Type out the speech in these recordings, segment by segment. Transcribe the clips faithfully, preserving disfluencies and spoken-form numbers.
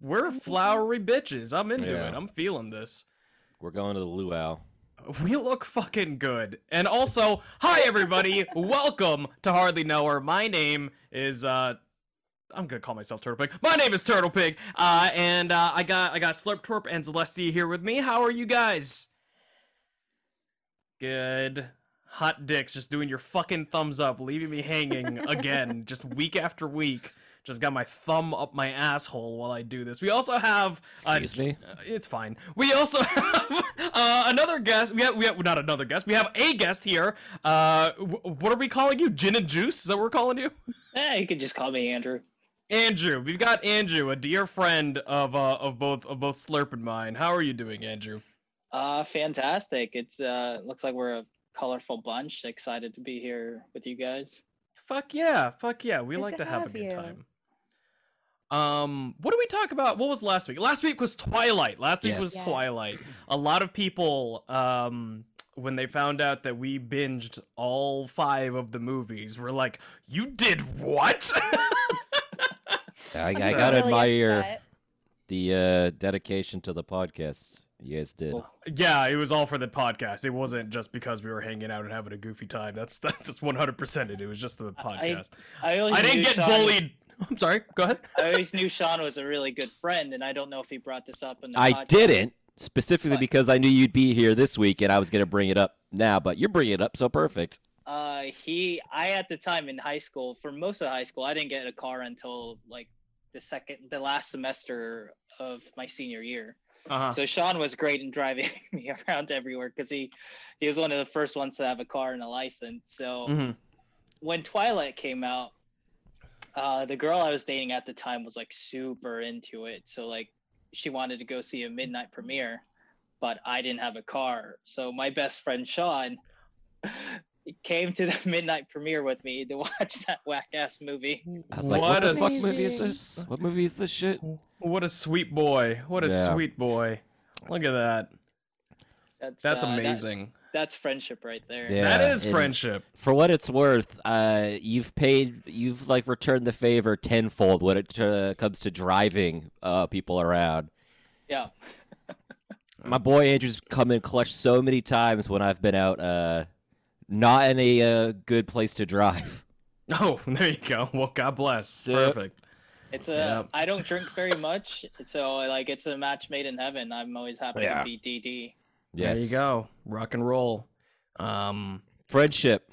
We're flowery bitches. I'm into yeah. it. I'm feeling this. We're going to the luau. We look fucking good. And also, hi everybody. Welcome to Hardly Know Her. My name is uh I'm gonna call myself Turtle Pig. My name is Turtle Pig. Uh and uh I got I got Slurptorp and Celestia here with me. How are you guys? Good. Hot dicks just doing your fucking thumbs up, leaving me hanging again, just week after week. Just got my thumb up my asshole while I do this. We also have... Excuse uh, me? It's fine. We also have uh, another guest. We have, we have... Not another guest. We have a guest here. Uh, what are we calling you? Gin and Juice? Is that what we're calling you? Eh, you can just call me Andrew. Andrew. We've got Andrew, a dear friend of uh, of both of both Slurp and mine. How are you doing, Andrew? Uh, fantastic. It's uh, looks like we're a colorful bunch. Excited to be here with you guys. Fuck yeah. Fuck yeah. We good like to have, have a good you. time. Um, what did we talk about? What was last week? Last week was Twilight. Last week yes. was yes. Twilight. A lot of people, um, when they found out that we binged all five of the movies, were like, you did what? I, I gotta really admire upset. the uh, dedication to the podcast. You guys did. Well, yeah, it was all for the podcast. It wasn't just because we were hanging out and having a goofy time. That's that's just one hundred percent it. It was just the podcast. I, I, I didn't get Sean... bullied. I'm sorry. Go ahead. I always knew Sean was a really good friend, and I don't know if he brought this up in the I podcast, didn't, specifically but... because I knew you'd be here this week, and I was going to bring it up now, but you're bringing it up so perfect. Uh, he, I, at the time in high school, for most of high school, I didn't get a car until, like, the second, the last semester of my senior year. Uh-huh. So Sean was great in driving me around everywhere because he, he was one of the first ones to have a car and a license. So mm-hmm. when Twilight came out, Uh, the girl I was dating at the time was like super into it. So like she wanted to go see a midnight premiere, but I didn't have a car. So my best friend, Sean, came to the midnight premiere with me to watch that whack ass movie. I was like, what, what a fuck movie is this? What movie is this shit? What a sweet boy. What a yeah. sweet boy. Look at that. That's, that's uh, amazing. That, that's friendship right there. Yeah, that is friendship. For what it's worth, uh, you've paid, you've like returned the favor tenfold when it uh, comes to driving uh, people around. Yeah. My boy Andrew's come in clutch so many times when I've been out, uh, not in a uh, good place to drive. Oh, there you go. Well, God bless. So, perfect. It's a. Yeah. I don't drink very much, so like it's a match made in heaven. I'm always happy yeah. to be D D. Yes. There you go. Rock and roll. Um, friendship.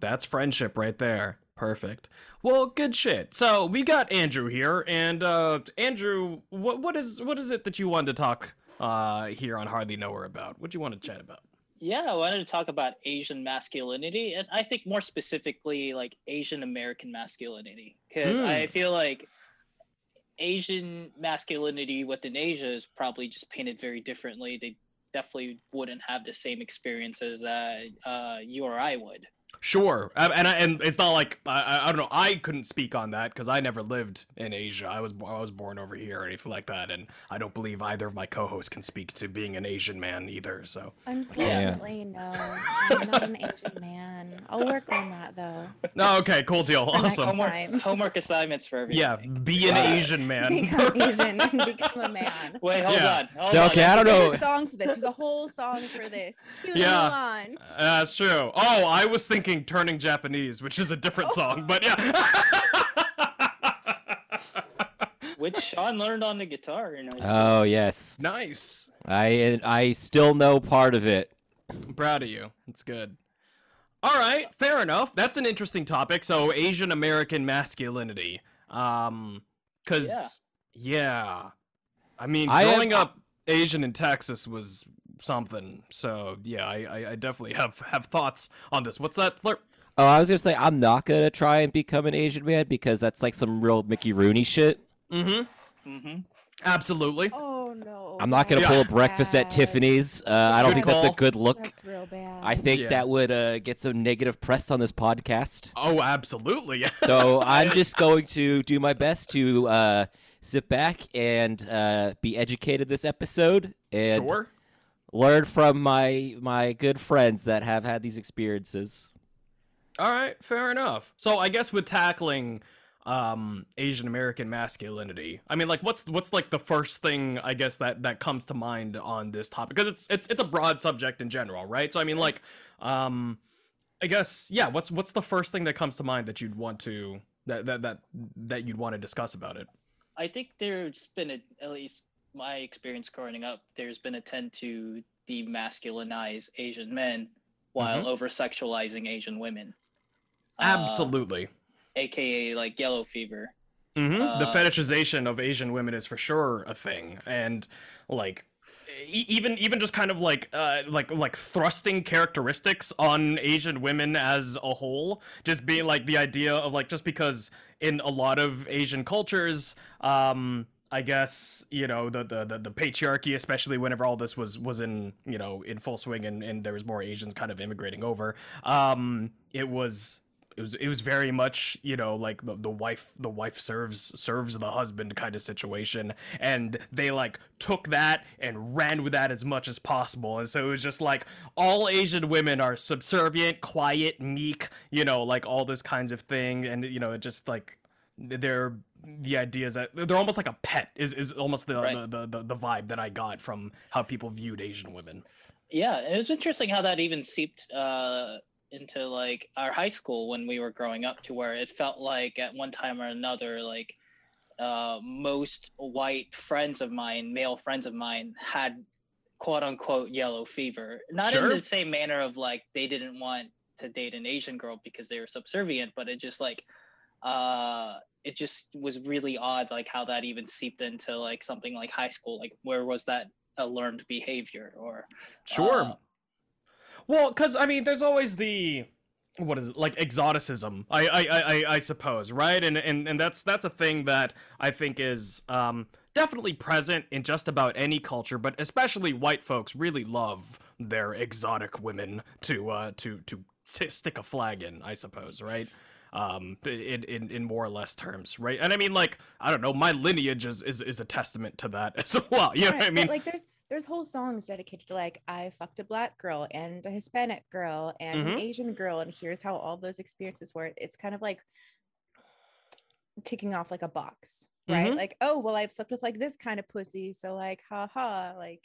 That's friendship right there. Perfect. Well, good shit. So we got Andrew here, and uh, Andrew, what what is what is it that you wanted to talk uh, here on Hardly Know Her about? What do you want to chat about? Yeah, I wanted to talk about Asian masculinity, and I think more specifically like Asian American masculinity, because mm. I feel like Asian masculinity within Asia is probably just painted very differently. They definitely wouldn't have the same experiences that uh, you or I would. Sure, and I, and it's not like I, I don't know. I couldn't speak on that because I never lived in Asia. I was I was born over here or anything like that, and I don't believe either of my co-hosts can speak to being an Asian man either. So unfortunately, yeah. no, I'm not an Asian man. I'll work on that though. No, okay, cool deal, for awesome. Homework, homework assignments for everything. Yeah, be an uh, Asian man. Become Asian and become a man. Wait, hold yeah. on. Hold okay, on. I don't know. There's a song for this. There's a whole song for this. Cute yeah, on. Uh, that's true. Oh, I was thinking. Thinking Turning Japanese, which is a different oh. song, but yeah. Which Sean learned on the guitar. You know. Oh yes, nice. I I still know part of it. I'm proud of you. It's good. All right, fair enough. That's an interesting topic. So Asian American masculinity, um, because yeah. yeah, I mean, I growing have... up Asian in Texas was. Something so yeah I, I I definitely have have thoughts on this. What's that, Slurp? Oh, I was gonna say I'm not gonna try and become an Asian man because that's like some real Mickey Rooney shit. Mm-hmm. Mm-hmm. Absolutely. Oh no. I'm not gonna yeah. pull a breakfast bad. at Tiffany's. Uh, I don't good think call. that's a good look. That's real bad. I think yeah. that would uh, get some negative press on this podcast. Oh, absolutely. So I'm just going to do my best to uh, sit back and uh, be educated this episode and. Sure. Learn from my my good friends that have had these experiences. All right, fair enough. So I guess with tackling um Asian American masculinity. I mean, like, what's what's like the first thing, I guess, that that comes to mind on this topic, because it's it's it's a broad subject in general, right? So I mean, like, um I guess, yeah, what's what's the first thing that comes to mind that you'd want to that that that, that you'd want to discuss about it? I think there's been a, at least my experience growing up, there's been a tend to demasculinize Asian men while mm-hmm. over sexualizing Asian women. Absolutely. Uh, A K A like yellow fever. Mm-hmm. Uh, the fetishization of Asian women is for sure a thing, and like e even even just kind of like uh, like like thrusting characteristics on Asian women as a whole, just being like the idea of like, just because in a lot of Asian cultures, um, I guess, you know, the, the the the patriarchy, especially whenever all this was was in, you know, in full swing, and and there was more Asians kind of immigrating over. Um, it was. It was, it was very much, you know, like the, the wife the wife serves serves the husband kind of situation, and they like took that and ran with that as much as possible. And so it was just like, all Asian women are subservient, quiet, meek, you know, like all this kinds of thing. And, you know, it just like, they're the idea is that they're almost like a pet is, is almost the, right. the, the, the, the vibe that I got from how people viewed Asian women. Yeah, it was interesting how that even seeped uh into like our high school when we were growing up, to where it felt like at one time or another, like uh, most white friends of mine, male friends of mine, had quote unquote yellow fever. Not sure. in the same manner of like they didn't want to date an Asian girl because they were subservient, but it just like uh, it just was really odd, like how that even seeped into like something like high school. Like, where was that a learned behavior? Or sure. Uh, Well, because, I mean, there's always the, what is it, like, exoticism, I I, I, I suppose, right? And, and and that's that's a thing that I think is um, definitely present in just about any culture, but especially white folks really love their exotic women to uh, to, to to stick a flag in, I suppose, right? Um, in, in, in more or less terms, right? And I mean, like, I don't know, my lineage is, is, is a testament to that as well, you know right, what I mean? But, like, there's... There's whole songs dedicated to like, I fucked a black girl and a Hispanic girl and mm-hmm. an Asian girl, and here's how all those experiences were. It's kind of like ticking off like a box, right? Mm-hmm. Like, oh, well, I've slept with like this kind of pussy, so like, ha ha, like.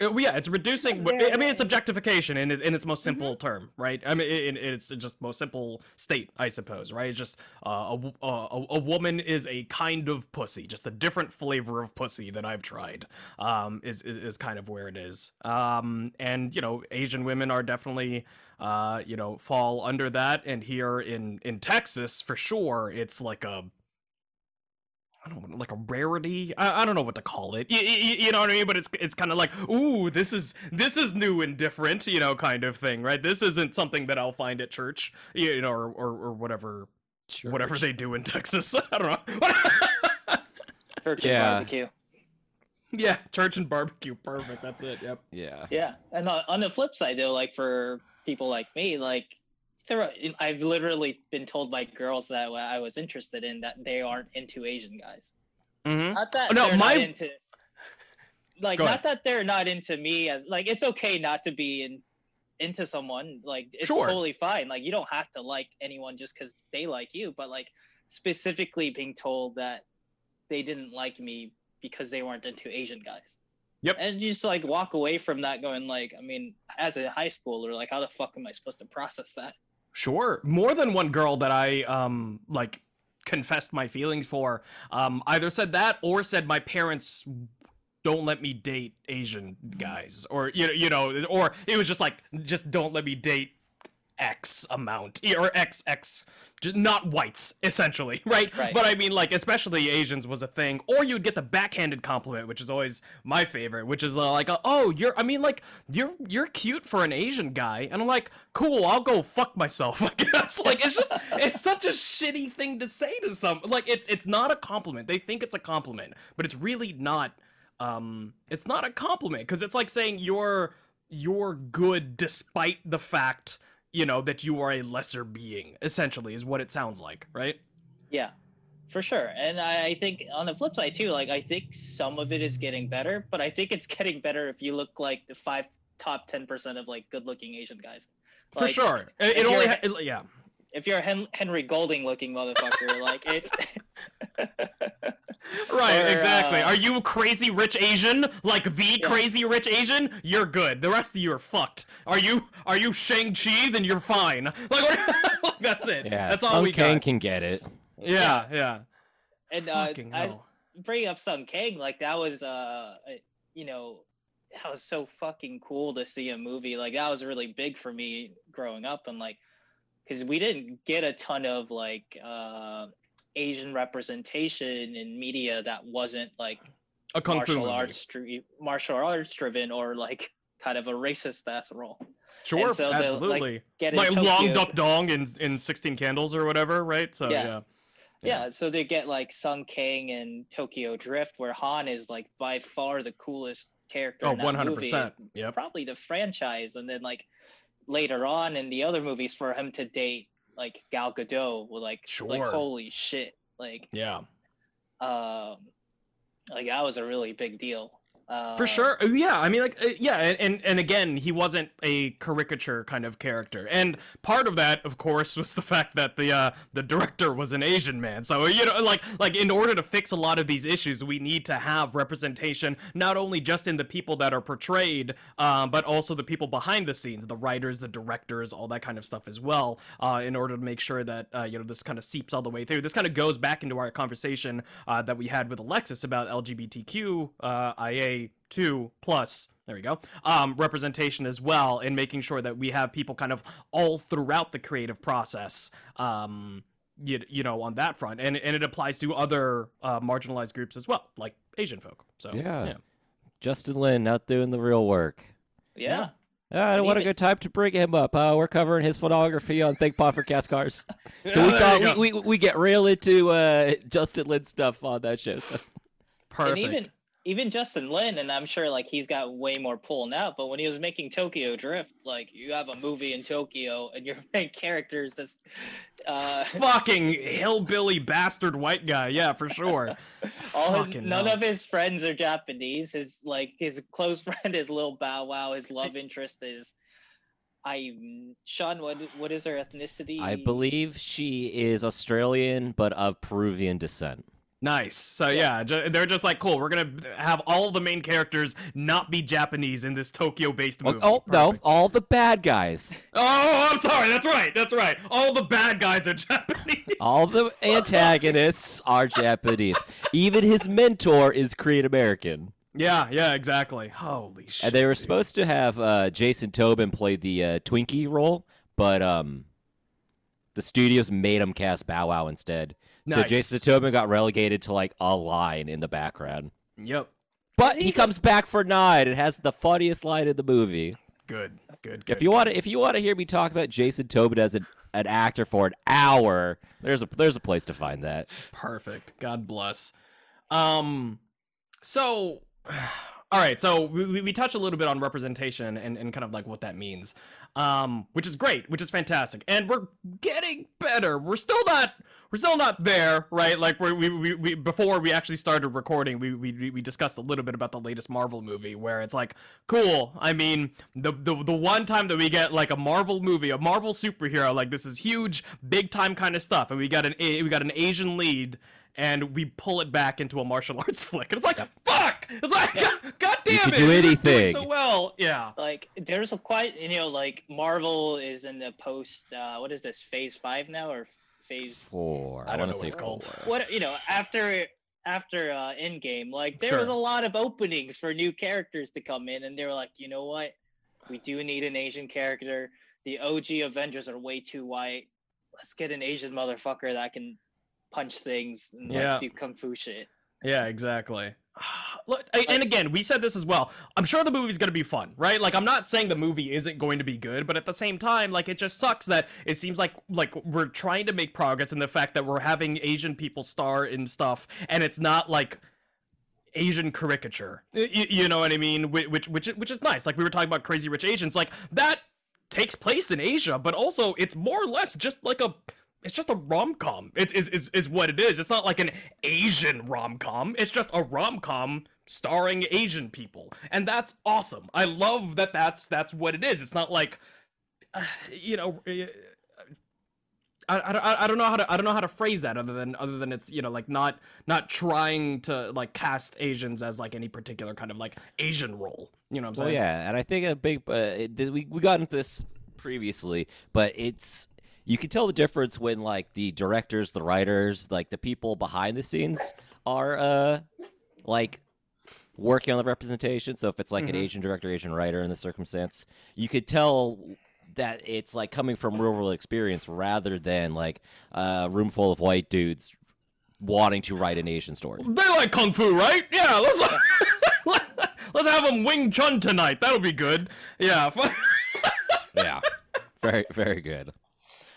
Yeah, it's reducing. I mean, it's objectification in in its most simple mm-hmm. term, right? I mean, in, in its just most simple state, I suppose, right? It's just uh, a, a a woman is a kind of pussy, just a different flavor of pussy that I've tried. Um, is is, is kind of where it is. Um, and you know, Asian women are definitely uh, you know, fall under that. And here in in Texas, for sure, it's like a. I don't know, like a rarity. I, I don't know what to call it. You, you, you know what I mean? But it's it's kind of like, ooh, this is this is new and different, you know, kind of thing, right? This isn't something that I'll find at church, you know, or or, or whatever, church. whatever they do in Texas. I don't know. Church and yeah. barbecue. Yeah, church and barbecue. Perfect. That's it. Yep. Yeah. Yeah, and on the flip side, though, like for people like me, like. There are, I've literally been told by girls that I was interested in that they aren't into Asian guys. Mm-hmm. Not that oh, no, they're my... not into, like, not that they're not into me as like. It's okay not to be in, into someone. Like, it's sure. totally fine. Like, you don't have to like anyone just because they like you. But like, specifically being told that they didn't like me because they weren't into Asian guys. Yep. And you just like walk away from that, going like, I mean, as a high schooler, like, how the fuck am I supposed to process that? Sure. More than one girl that I, um, like, confessed my feelings for, um, either said that or said my parents don't let me date Asian guys, or, you know, you know, or it was just like, just don't let me date X amount or X, X, not whites, essentially, right? right? But I mean, like, especially Asians was a thing, or you'd get the backhanded compliment, which is always my favorite, which is uh, like, oh, you're, I mean, like, you're, you're cute for an Asian guy, and I'm like, cool, I'll go fuck myself, I guess. Like, it's just, it's such a shitty thing to say to some, like, it's, it's not a compliment. They think it's a compliment, but it's really not, um, it's not a compliment, because it's like saying you're, you're good despite the fact you know, that you are a lesser being, essentially, is what it sounds like, right? Yeah, for sure. And I think on the flip side, too, like, I think some of it is getting better, but I think it's getting better if you look like the five top ten percent of, like, good-looking Asian guys. Like, for sure. It, it only, it, yeah. if you're a Hen- Henry Golding looking motherfucker, like it's right, or, exactly. Uh, are you a crazy rich Asian? Like the yeah. crazy rich Asian? You're good. The rest of you are fucked. Are you are you Shang-Chi? Then you're fine. Like that's it. Yeah, that's all Sung we Kang got. Can get it. Yeah, yeah. yeah. And uh, I, bringing up Sung Kang, like that was uh, you know. That was so fucking cool to see a movie like that was really big for me growing up, and like because we didn't get a ton of like uh Asian representation in media that wasn't like a kung martial movie. arts martial arts driven or like kind of a racist ass role. Sure, so absolutely. Like, like Tokyo, long Duck Dong in in sixteen Candles or whatever, right? So yeah. yeah. Yeah. yeah, so they get like Sung Kang and Tokyo Drift, where Han is like by far the coolest character oh, in that one hundred percent movie, yep. probably the franchise, and then like later on in the other movies for him to date like Gal Gadot, well, like sure. like holy shit, like yeah, um, like that was a really big deal. Uh, for sure, yeah. I mean, like, yeah, and, and and again, he wasn't a caricature kind of character, and part of that, of course, was the fact that the uh, the director was an Asian man. So you know, like, like in order to fix a lot of these issues, we need to have representation not only just in the people that are portrayed, uh, but also the people behind the scenes, the writers, the directors, all that kind of stuff as well. Uh, in order to make sure that uh, you know this kind of seeps all the way through. This kind of goes back into our conversation uh, that we had with Alexis about L G B T Q I A. Two plus there we go um representation as well, and making sure that we have people kind of all throughout the creative process, um you, you know on that front, and and it applies to other uh marginalized groups as well, like Asian folk. So yeah, yeah. Justin Lin not doing the real work. Yeah, yeah. Uh, what a good time to bring him up. Uh we're covering his photography on Think Pot for Cast Cars, so we, talk, we, we we get real into uh Justin Lin stuff on that show. Perfect. And even Even Justin Lin, and I'm sure like he's got way more pull now, but when he was making Tokyo Drift, like you have a movie in Tokyo and your main character is this uh... fucking hillbilly bastard white guy. Yeah, for sure. All his, none no. of his friends are Japanese. His like his close friend is Lil Bow Wow. His love interest is I Sean. What what is her ethnicity? I believe she is Australian, but of Peruvian descent. Nice. So yeah, yeah, they're just like, cool, we're gonna have all the main characters not be Japanese in this Tokyo-based movie. Oh, oh no, all the bad guys. Oh, I'm sorry, that's right, that's right. All the bad guys are Japanese. All the antagonists are Japanese. Even his mentor is Korean American. Yeah, yeah, exactly. Holy shit. And they were dude. supposed to have uh, Jason Tobin play the uh, Twinkie role, but um, the studios made him cast Bow Wow instead. So nice. Jason Tobin got relegated to like a line in the background. Yep. But he comes back for nine. It has the funniest line in the movie. Good, good. good if you want to, if you want to hear me talk about Jason Tobin as an, an actor for an hour, there's a there's a place to find that. Perfect. God bless. Um. So, all right. So we we touch a little bit on representation and and kind of like what that means, um, which is great, which is fantastic, and we're getting better. We're still not. We're still not there, right? Like we, we, we, before we actually started recording, we, we, we discussed a little bit about the latest Marvel movie, where it's like, cool. I mean, the, the, the one time that we get like a Marvel movie, a Marvel superhero, like this is huge, big time kind of stuff, and we got an, we got an Asian lead, and we pull it back into a martial arts flick, and it's like, yep. fuck! It's like, yeah. God, God damn you can it! Do anything so well, yeah. Like there's a quite, you know, like Marvel is in the post, uh, what is this, phase five now or? Phase four. I, I don't know what it's called. What you know after after uh, Endgame, like there sure. was a lot of openings for new characters to come in, and they were like, you know what, we do need an Asian character. The O G Avengers are way too white. Let's get an Asian motherfucker that can punch things and yeah. like do kung fu shit. Yeah, exactly. Look, and again, we said this as well. I'm sure the movie's gonna be fun, right? Like, I'm not saying the movie isn't going to be good, but at the same time, like, it just sucks that it seems like like we're trying to make progress in the fact that we're having Asian people star in stuff, and it's not like Asian caricature. You, you know what I mean? Which which which is nice. Like we were talking about Crazy Rich Asians, like that takes place in Asia, but also it's more or less just like a. It's just a rom-com. It is is is what it is. It's not like an Asian rom-com. It's just a rom-com starring Asian people, and that's awesome. I love that. That's that's what it is. It's not like, uh, you know, I, I, I don't know how to I don't know how to phrase that other than other than it's, you know, like not not trying to like cast Asians as like any particular kind of like Asian role, you know what I'm saying? Well, yeah, and I think a big uh, it, we we got into this previously, but it's you can tell the difference when like the directors, the writers, like the people behind the scenes are uh like working on the representation. So if it's like mm-hmm. an Asian director, Asian writer in this circumstance, you could tell that it's like coming from real world experience rather than like a room full of white dudes wanting to write an Asian story. They like kung fu, right? Yeah, let's let's have them Wing Chun tonight. That'll be good. Yeah. Yeah. Very, very good.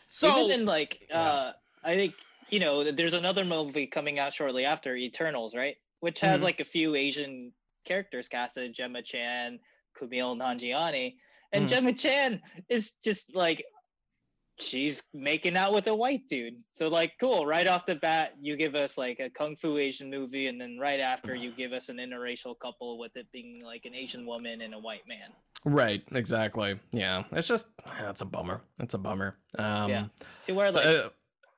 So even in like uh yeah. I think, you know, there's another movie coming out shortly after, Eternals, right? Which has mm-hmm. like a few Asian characters casted, Gemma Chan, Kumail Nanjiani. And mm. Gemma Chan is just like, she's making out with a white dude. So like, cool, right off the bat, you give us like a Kung Fu Asian movie. And then right after you give us an interracial couple with it being like an Asian woman and a white man. Right, exactly. Yeah, it's just, that's a bummer. That's a bummer. Um, yeah, to where like... So, uh,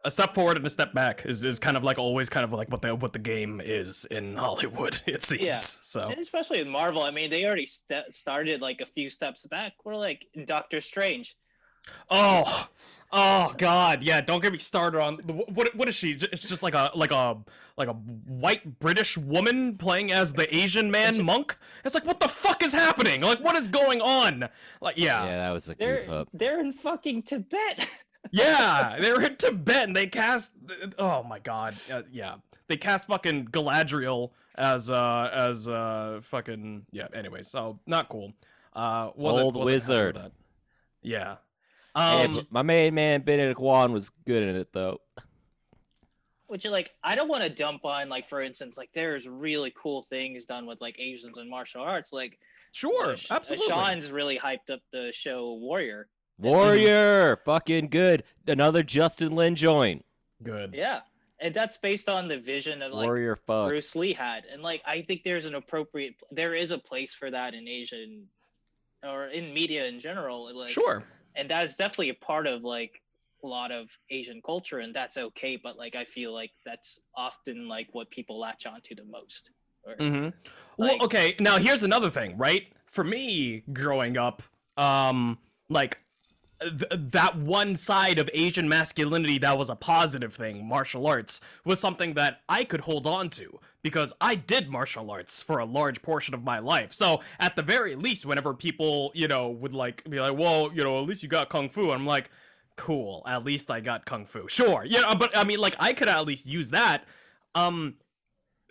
a step forward and a step back is, is kind of like always kind of like what the what the game is in Hollywood, it seems. Yeah. So and especially in Marvel, I mean, they already st- started like a few steps back. We're like Doctor Strange. Oh, oh God, yeah. Don't get me started on the, what what is she? It's just like a like a like a white British woman playing as the Asian man monk. It's like, what the fuck is happening? Like, what is going on? Like, yeah, yeah, that was a goof up. They're in fucking Tibet. Yeah, they were in Tibet and they cast, oh my God, uh, yeah, they cast fucking Galadriel as uh as uh fucking, yeah, anyway, so not cool. Uh wasn't, old wasn't wizard that. Yeah. Um hey, my main man Benedict Wong was good in it though, which like I don't want to dump on, like for instance, like there's really cool things done with like Asians and martial arts, like sure, uh, absolutely. Sean's really hyped up the show Warrior. Warrior, fucking good. Another Justin Lin joint. Good. Yeah, and that's based on the vision of like Warrior fucks. Bruce Lee had, and like I think there's an appropriate, there is a place for that in Asian or in media in general. Like, sure. And that is definitely a part of like a lot of Asian culture, and that's okay. But like I feel like that's often like what people latch onto the most. Or, mm-hmm. like, well, okay. Now here's another thing, right? For me, growing up, um, like. Th- that one side of Asian masculinity that was a positive thing, martial arts, was something that I could hold on to because I did martial arts for a large portion of my life. So at the very least, whenever people, you know, would like be like, well, you know, at least you got Kung Fu. I'm like, cool, at least I got Kung Fu. Sure. Yeah. But I mean, like I could at least use that. Um,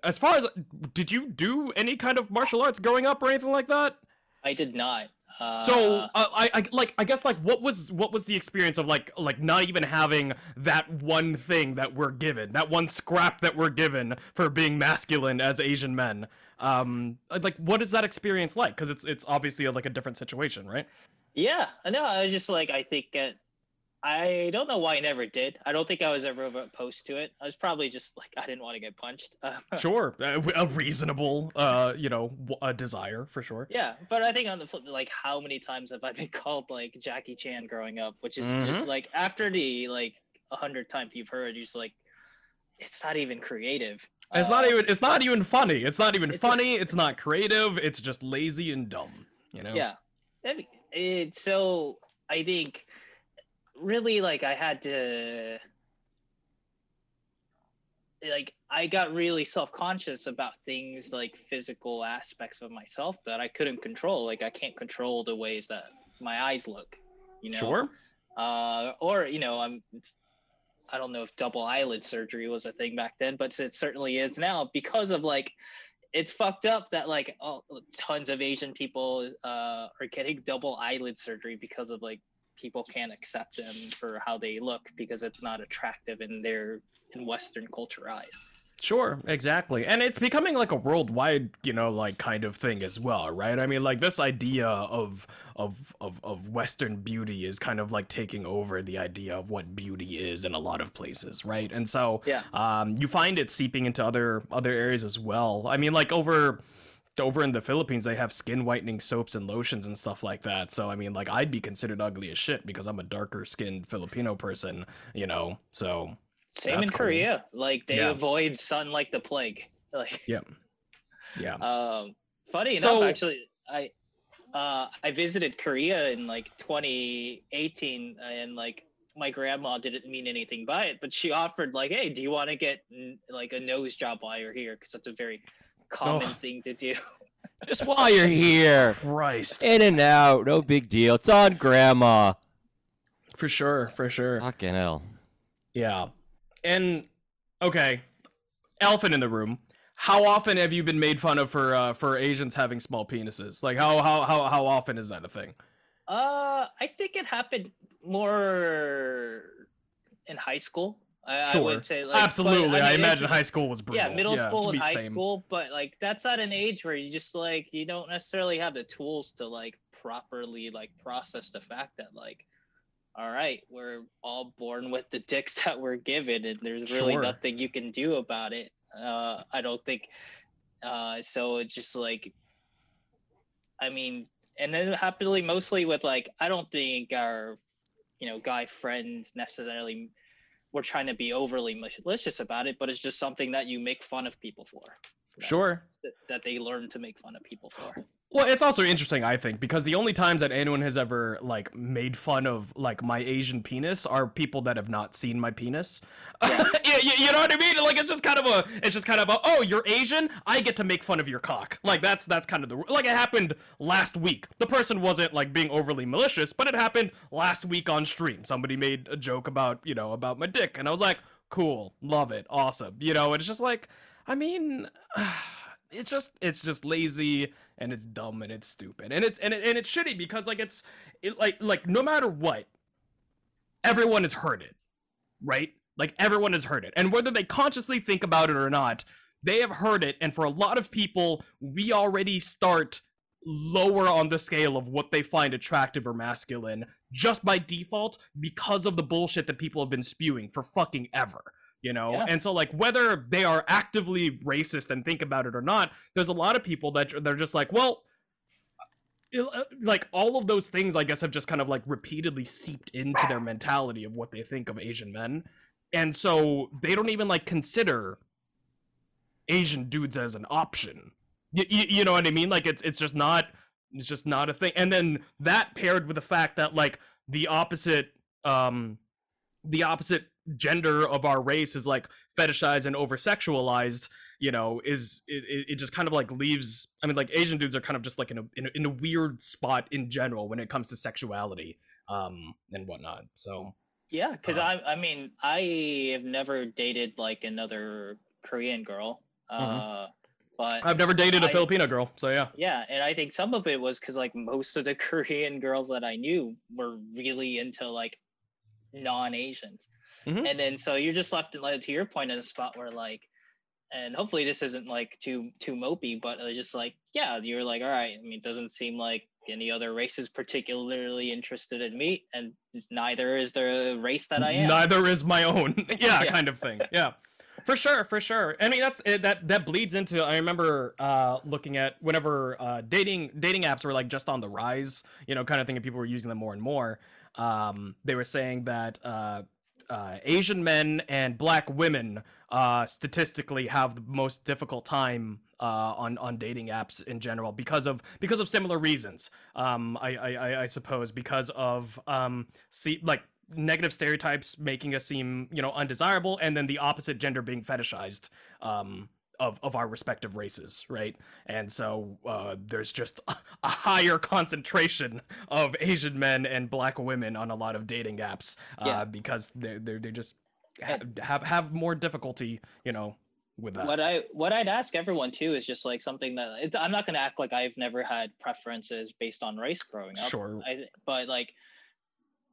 as far as, did you do any kind of martial arts growing up or anything like that? I did not. Uh, so uh, I, I like I guess like what was what was the experience of like like not even having that one thing that we're given, that one scrap that we're given for being masculine as Asian men? Um, like what is that experience like? Because it's it's obviously a, like a different situation, right? Yeah, no, I was just like I think uh, I don't know why I never did. I don't think I was ever opposed to it. I was probably just like I didn't want to get punched. Sure, a reasonable, uh, you know, a desire for sure. Yeah, but I think on the flip, like how many times have I been called like Jackie Chan growing up, which is mm-hmm. just like after the like a hundred times you've heard, you're just like, it's not even creative. It's uh, not even. It's not even funny. It's not even it's funny. Just, it's not creative. It's just lazy and dumb. You know. Yeah. It, it, so I think. Really, like I had to, like I got really self-conscious about things like physical aspects of myself that I couldn't control. Like I can't control the ways that my eyes look, you know. Sure. Uh, or you know, I'm. It's, I don't know if double eyelid surgery was a thing back then, but it certainly is now because of like, it's fucked up that like all, tons of Asian people uh, are getting double eyelid surgery because of like. People can't accept them for how they look because it's not attractive in their in Western culture eyes. Sure, exactly. And it's becoming like a worldwide, you know, like kind of thing as well, right? I mean, like this idea of of of of Western beauty is kind of like taking over the idea of what beauty is in a lot of places, right? And so yeah. um you find it seeping into other other areas as well. I mean, like over over in the Philippines, they have skin whitening soaps and lotions and stuff like that. So, I mean, like, I'd be considered ugly as shit because I'm a darker skinned Filipino person, you know? So same in Korea. Cool. Like, they yeah. avoid sun like the plague. Like, yeah. Yeah. Um, funny enough, so, actually, I, uh, I visited Korea in like twenty eighteen, and like, my grandma didn't mean anything by it, but she offered like, hey, do you want to get like a nose job while you're here? Because that's a very common oh. thing to do. Just while you're here. Christ. In and out. No big deal. It's on grandma. For sure. For sure. Fucking hell. Yeah. And, okay. Elephant in the room. How often have you been made fun of for uh, for Asians having small penises? Like, how, how, how, how often is that a thing? Uh, I think it happened more in high school. I, sure. I would say, like, absolutely. But, I, mean, I imagine high school was brutal. Yeah, middle yeah, school and high same. school, but like that's at an age where you just like you don't necessarily have the tools to like properly like process the fact that like, all right, we're all born with the dicks that we're given, and there's really sure. nothing you can do about it. Uh, I don't think. Uh, so it's just like, I mean, and then happily mostly with like, I don't think our, you know, guy friends necessarily. We're trying to be overly malicious about it, but it's just something that you make fun of people for. That, sure. Th- that they learn to make fun of people for. Well, it's also interesting, I think, because the only times that anyone has ever, like, made fun of, like, my Asian penis are people that have not seen my penis. Yeah. you, you know what I mean? Like, it's just kind of a, it's just kind of a, oh, you're Asian? I get to make fun of your cock. Like, that's, that's kind of the, like, it happened last week. The person wasn't, like, being overly malicious, but it happened last week on stream. Somebody made a joke about, you know, about my dick, and I was like, cool, love it, awesome. You know, it's just like, I mean... It's just, it's just lazy, and it's dumb, and it's stupid, and it's, and it, and it's shitty because like it's, it, like, like no matter what, everyone has heard it, right? Like everyone has heard it, and whether they consciously think about it or not, they have heard it, and for a lot of people, we already start lower on the scale of what they find attractive or masculine just by default because of the bullshit that people have been spewing for fucking ever. You know, yeah. And so like whether they are actively racist and think about it or not, there's a lot of people that they're just like, well, it, like all of those things, I guess, have just kind of like repeatedly seeped into their mentality of what they think of Asian men. And so they don't even like consider Asian dudes as an option. You, you, you know what I mean? Like it's it's just not it's just not a thing. And then that paired with the fact that like the opposite um the opposite gender of our race is like fetishized and over sexualized, you know, is it, it just kind of like leaves, I mean, like Asian dudes are kind of just like in a, in a in a weird spot in general when it comes to sexuality um and whatnot. So yeah, because uh, I I mean I have never dated like another Korean girl, uh-huh. uh but I've never dated a I, Filipino girl, so yeah yeah and I think some of it was because like most of the Korean girls that I knew were really into like non-Asians. Mm-hmm. And then so you're just left, like, to your point, in a spot where like, and hopefully this isn't like too too mopey, but just like, yeah, you're like, all right, I mean, it doesn't seem like any other race is particularly interested in me, and neither is the race that I am. Neither is my own. yeah, yeah, kind of thing. Yeah, for sure, for sure. I mean, that's it, that that bleeds into. I remember uh, looking at whenever uh, dating dating apps were like just on the rise, you know, kind of thing, and people were using them more and more. Um, they were saying that. Uh, Uh, Asian men and black women uh, statistically have the most difficult time uh, on on dating apps in general because of because of similar reasons. Um, I, I I suppose because of um see like negative stereotypes making us seem, you know, undesirable, and then the opposite gender being fetishized um of of our respective races, right? And so uh, there's just a higher concentration of Asian men and black women on a lot of dating apps uh, yeah. because they they they just ha- have have more difficulty, you know, with that. What I what I'd ask everyone too is just like something that it, I'm not going to act like I've never had preferences based on race growing up. Sure, I, but like.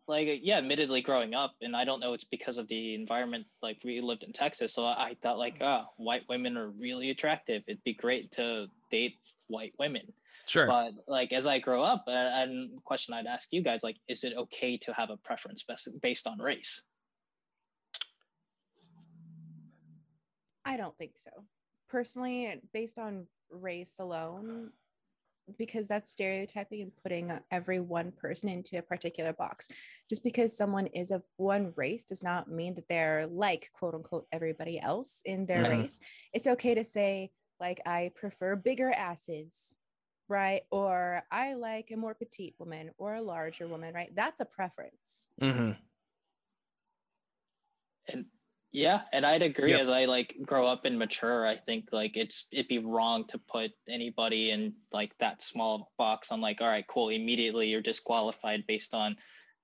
Like, yeah, admittedly growing up, and I don't know, it's because of the environment, like we lived in Texas, so I thought like, oh, white women are really attractive. It'd be great to date white women. Sure. But like, as I grow up, and a question I'd ask you guys, like, is it okay to have a preference based on race? I don't think so. personally based on race alone, because that's stereotyping and putting every one person into a particular box. Just because someone is of one race does not mean that they're like, quote unquote, everybody else in their mm-hmm. race. It's okay to say, like, I prefer bigger asses, right? Or I like a more petite woman or a larger woman, right? That's a preference. Mm-hmm. And yeah, and I'd agree. Yep. As I like grow up and mature, I think like it's it'd be wrong to put anybody in like that small of a box. I'm like, all right, cool. Immediately you're disqualified based on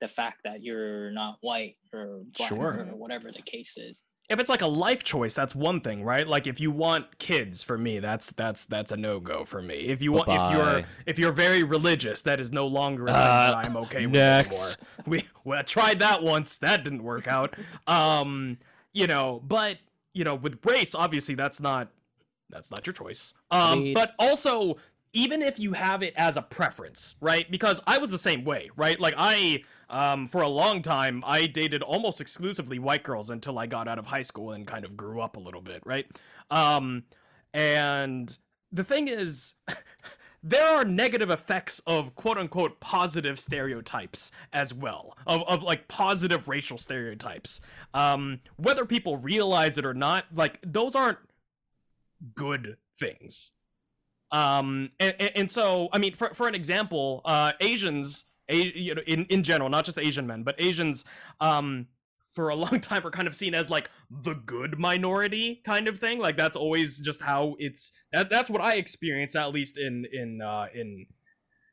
the fact that you're not white or black, sure, or whatever the case is. If it's like a life choice, that's one thing, right? Like if you want kids, for me, that's that's that's a no-go for me. If you want, Bye-bye. if you're if you're very religious, that is no longer a thing uh, that I'm okay with next. anymore. We well, I tried that once, that didn't work out. Um, you know, but you know, with race, obviously that's not that's not your choice. Um, Indeed. But also, even if you have it as a preference, right? Because I was the same way, right? Like I. Um, for a long time, I dated almost exclusively white girls until I got out of high school and kind of grew up a little bit, right? Um, and the thing is, there are negative effects of quote-unquote positive stereotypes as well, of, of like positive racial stereotypes. Um, whether people realize it or not, like those aren't good things. Um, and, and so, I mean, for, for an example, uh, Asians... A, you know, in, in general, not just Asian men, but Asians, um, for a long time were kind of seen as like the good minority kind of thing. Like that's always just how it's, that, that's what I experienced, at least in, in, uh, in,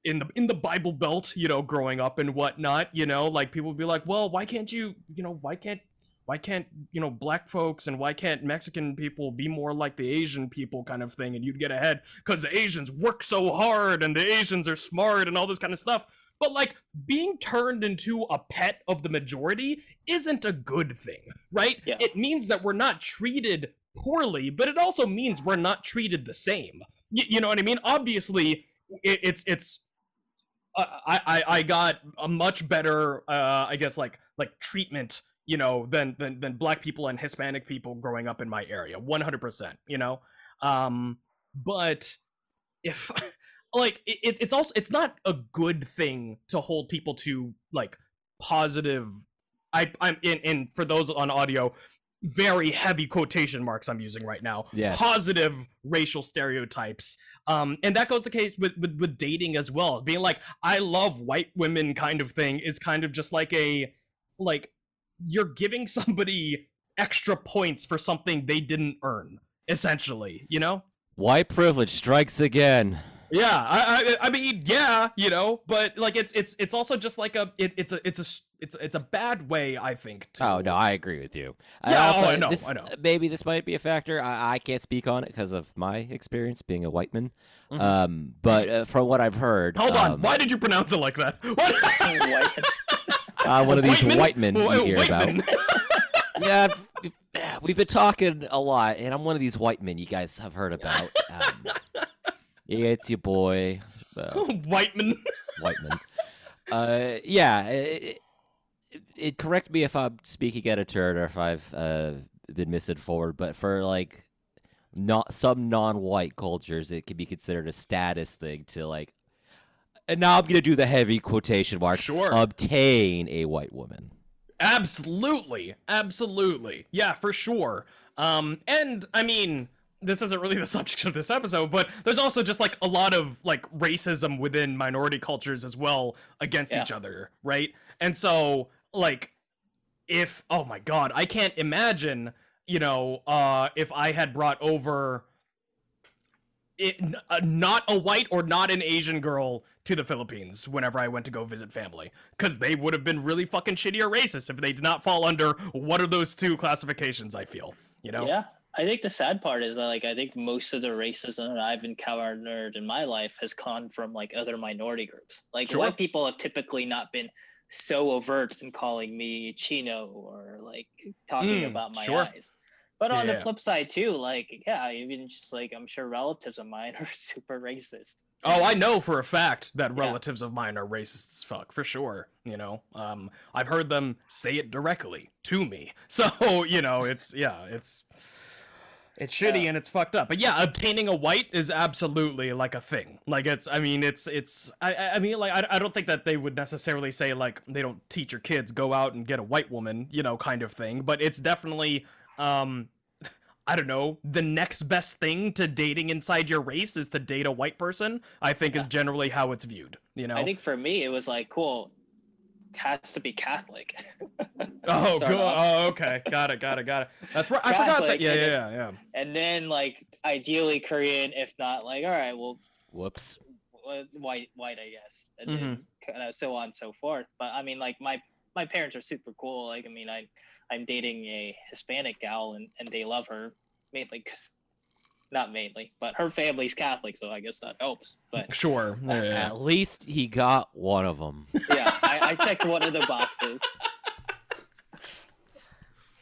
in the, in the Bible Belt, you know, growing up and whatnot, you know, like people would be like, well, why can't you, you know, why can't, why can't, you know, black folks and why can't Mexican people be more like the Asian people kind of thing? And you'd get ahead because the Asians work so hard and the Asians are smart and all this kind of stuff. But like being turned into a pet of the majority isn't a good thing, right? Yeah. It means that we're not treated poorly, but it also means we're not treated the same. Y- you know what I mean? Obviously, it- it's it's. Uh, I-, I I got a much better, uh, I guess, like like treatment, you know, than than than black people and Hispanic people growing up in my area, one hundred percent. You know, um, but if. Like it, it's also it's not a good thing to hold people to like positive. I I'm in and for those on audio, very heavy quotation marks I'm using right now. Yes. Positive racial stereotypes. Um, and that goes the case with, with with dating as well. Being like I love white women kind of thing is kind of just like a like you're giving somebody extra points for something they didn't earn, essentially. You know, white privilege strikes again. Yeah, I, I I mean, yeah, you know, but like it's it's it's also just like a it, it's a it's a it's it's a bad way, I think. To... Oh no, I agree with you. I yeah, also, oh, I know, this, I know. Maybe this might be a factor. I, I can't speak on it because of my experience being a white man. Mm-hmm. Um, but uh, from what I've heard, hold um, on, why did you pronounce it like that? What? uh, one of these white men you hear white about. Yeah, we've been talking a lot, and I'm one of these white men you guys have heard about. Um, Yeah, it's your boy. Uh, Whiteman. Whiteman. Uh, yeah, it, it, it, correct me if I'm speaking at a turn or if I've uh, been missing forward, but for like not some non-white cultures, it can be considered a status thing to like, and now I'm going to do the heavy quotation marks, sure, obtain a white woman. Absolutely. Absolutely. Yeah, for sure. Um, and I mean... this isn't really the subject of this episode, but there's also just like a lot of like racism within minority cultures as well against yeah. each other, right? And so like if oh my god, I can't imagine, you know, uh if I had brought over it, uh, not a white or not an Asian girl to the Philippines whenever I went to go visit family, because they would have been really fucking shitty or racist if they did not fall under one of those two classifications, I feel, you know? Yeah. I think the sad part is that, like, I think most of the racism I've encountered in my life has come from, like, other minority groups. Like, sure. White people have typically not been so overt in calling me Chino or, like, talking mm, about my sure. eyes. But on yeah. the flip side, too, like, yeah, even just, like, I'm sure relatives of mine are super racist. Oh, I know for a fact that yeah. relatives of mine are racist as fuck, for sure. You know, um, I've heard them say it directly to me. So, you know, it's, yeah, it's... It's shitty yeah. and it's fucked up. But yeah, obtaining a white is absolutely like a thing. Like it's, I mean, it's, it's, I, I mean, like, I, I don't think that they would necessarily say like, they don't teach your kids, go out and get a white woman, you know, kind of thing. But it's definitely, um, I don't know, the next best thing to dating inside your race is to date a white person, I think yeah. is generally how it's viewed, you know? I think for me, it was like, cool, has to be Catholic. oh, go, oh, okay. Got it, got it, got it. That's right. I Catholic, forgot that. Yeah, yeah, yeah, yeah. And then, like, ideally Korean, if not, like, all right, well. Whoops. White, white, I guess. And mm-hmm. then so on and so forth. But, I mean, like, my, my parents are super cool. Like, I mean, I, I'm dating a Hispanic gal, and, and they love her, mainly because, not mainly, but her family's Catholic, so I guess that helps. But sure. Yeah, uh, yeah. At least he got one of them. Yeah, I, I checked one of the boxes.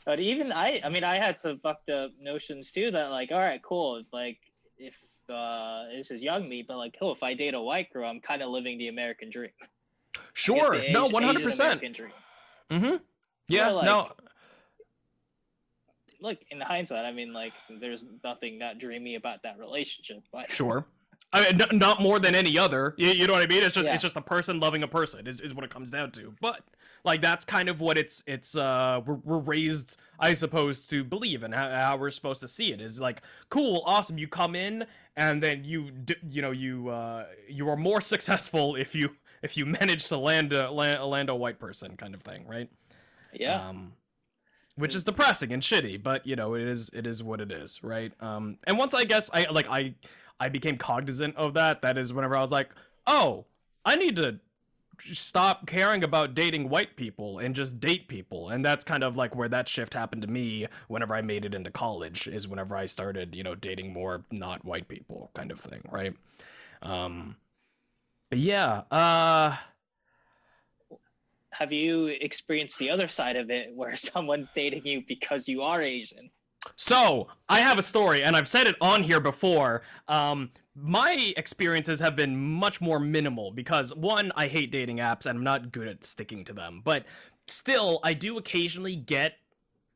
But even I, I mean, I had some fucked up notions too that, like, all right, cool. Like, if uh, this is young me, but like, oh, if I date a white girl, I'm kind of living the American dream. Sure. Like, no, one hundred percent. Mm-hmm. Yeah, or, like, no. Look, in hindsight, I mean, like, there's nothing not dreamy about that relationship. But... Sure. I mean, n- not more than any other. You, you know what I mean? It's just yeah. it's just a person loving a person is, is what it comes down to. But, like, that's kind of what it's, it's uh we're, we're raised, I suppose, to believe in, how, how we're supposed to see it. Is like, cool, awesome, you come in, and then you, d- you know, you uh you are more successful if you if you manage to land a, land, land a white person kind of thing, right? Yeah. Um, which is depressing and shitty, but you know, it is it is what it is, right? Um, and once I guess I like I I became cognizant of that. That is whenever I was like, oh, I need to stop caring about dating white people and just date people. And that's kind of like where that shift happened to me. Whenever I made it into college, is whenever I started, you know, dating more not white people, kind of thing, right? Um, but yeah. Uh, Have you experienced the other side of it where someone's dating you because you are Asian? So I have a story, and I've said it on here before. Um, my experiences have been much more minimal because, one, I hate dating apps and I'm not good at sticking to them. But still, I do occasionally get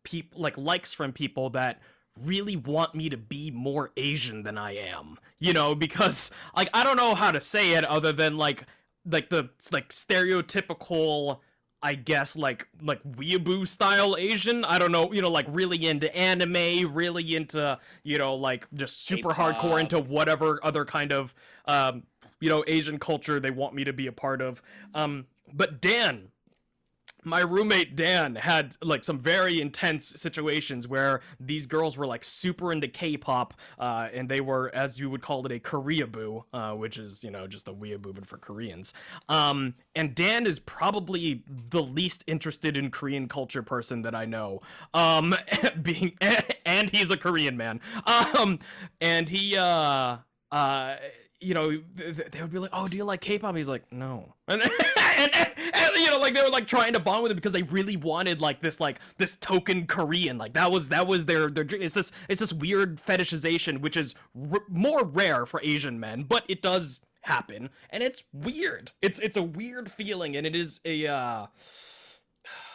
people like likes from people that really want me to be more Asian than I am, you know, because like, I don't know how to say it other than like like the like stereotypical, I guess, like, like weeaboo style Asian. I don't know, you know, like really into anime, really into, you know, like just super hardcore into whatever other kind of, um, you know, Asian culture they want me to be a part of. Um, but Dan, my roommate Dan, had like some very intense situations where these girls were like super into K-pop, uh, and they were, as you would call it, a Koreaboo, uh, which is, you know, just a weeaboo but for Koreans. Um, and Dan is probably the least interested in Korean culture person that I know. Um, being, and he's a Korean man. Um, and he, uh, uh, you know, they would be like, "Oh, do you like K-pop?" He's like, "No." And, and, and, and you know, like they were like trying to bond with him because they really wanted like this, like this token Korean. Like that was that was their their dream. It's this it's this weird fetishization, which is r- more rare for Asian men, but it does happen, and it's weird. It's it's a weird feeling, and it is a. Uh...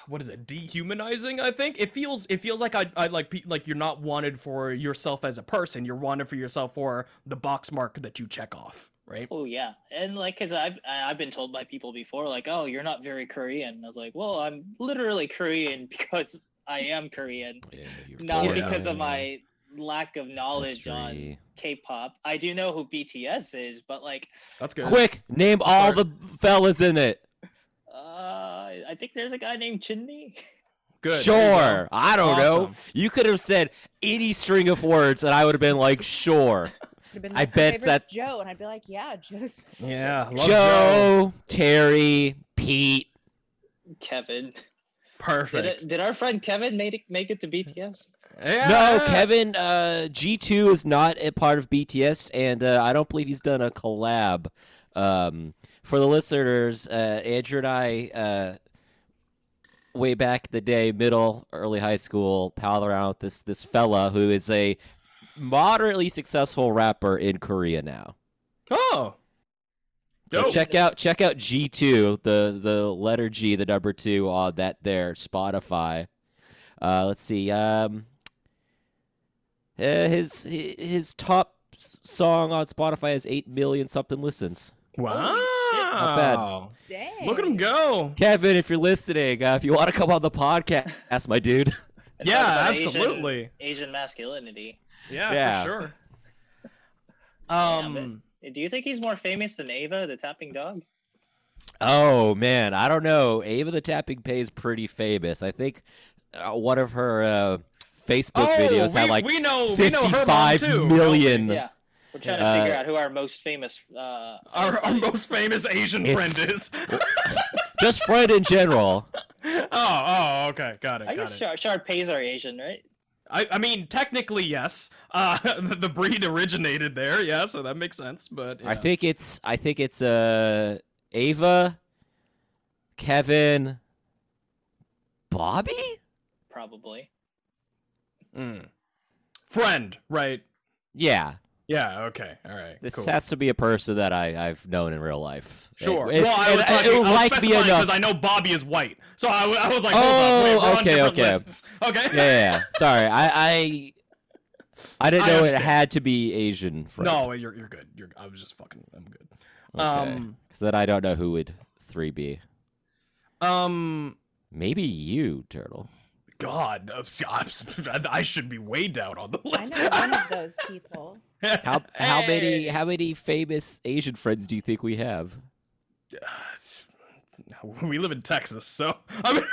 What is it? Dehumanizing, I think. It feels it feels like I I like like you're not wanted for yourself as a person. You're wanted for yourself for the box mark that you check off, right? Oh yeah, and like because I've I've been told by people before, like, oh, you're not very Korean. And I was like, well, I'm literally Korean because I am Korean, yeah, not bored. because yeah. of my lack of knowledge History. on K-pop. I do know who B T S is, but like, that's good. Quick, name all the fellas in it. Uh, I think there's a guy named Chinny. Good. Sure. I don't awesome. know. You could have said any string of words, and I would have been like, sure. Been like, I bet that's Joe, and I'd be like, yeah, Joe's. Yeah. Joe, Joe, Terry, Pete, Kevin. Perfect. Did, it, did our friend Kevin make it, make it to B T S? Yeah. No, Kevin. Uh, G two is not a part of B T S, and uh, I don't believe he's done a collab. Um. For the listeners, uh, Andrew and I, uh, way back in the day, middle, early high school, pal around with this this fella who is a moderately successful rapper in Korea now. Oh, so oh. check out check out G two, the the letter G, the number two on that there Spotify. Uh, let's see. Um, Uh, his his top song on Spotify has eight million something listens. Wow. Not bad. Dang. Look at him go. Kevin, if you're listening, uh, if you want to come on the podcast, ask my dude. It's yeah, absolutely. Asian, Asian masculinity. Yeah, yeah, for sure. Um, yeah, do you think he's more famous than Ava, the tapping dog? Oh, man. I don't know. Ava the tapping pay is pretty famous. I think uh, one of her uh, Facebook oh, videos we, had like we know, fifty-five we know million. Too. Yeah. We're trying to figure uh, out who our most famous uh, our, our most famous Asian friend is. Just friend in general. Oh, oh, okay, got it. I got guess it. Shar Pei's are Asian, right? I, I mean, technically, yes. Uh, the, the breed originated there, yeah, so that makes sense. But yeah. I think it's I think it's uh, Ava, Kevin, Bobby, probably. Mm. Friend, right? Yeah. Yeah. Okay. All right. This cool. has to be a person that I I've known in real life. Sure. It, well, I was, it, talking, it, it I was like specifying because I know Bobby is white, so I, I was like, oh, oh okay, okay, lists. okay. Yeah, yeah, yeah. Sorry, I, I I didn't know I it had to be Asian. Friend. No, you're you're good. You're. I was just fucking. I'm good. Okay. Um, so that I don't know who would three be. Um, maybe you, Turtle. God, I should be way down on the list. I know one of those people. How how hey. many how many famous Asian friends do you think we have? We live in Texas, so I mean...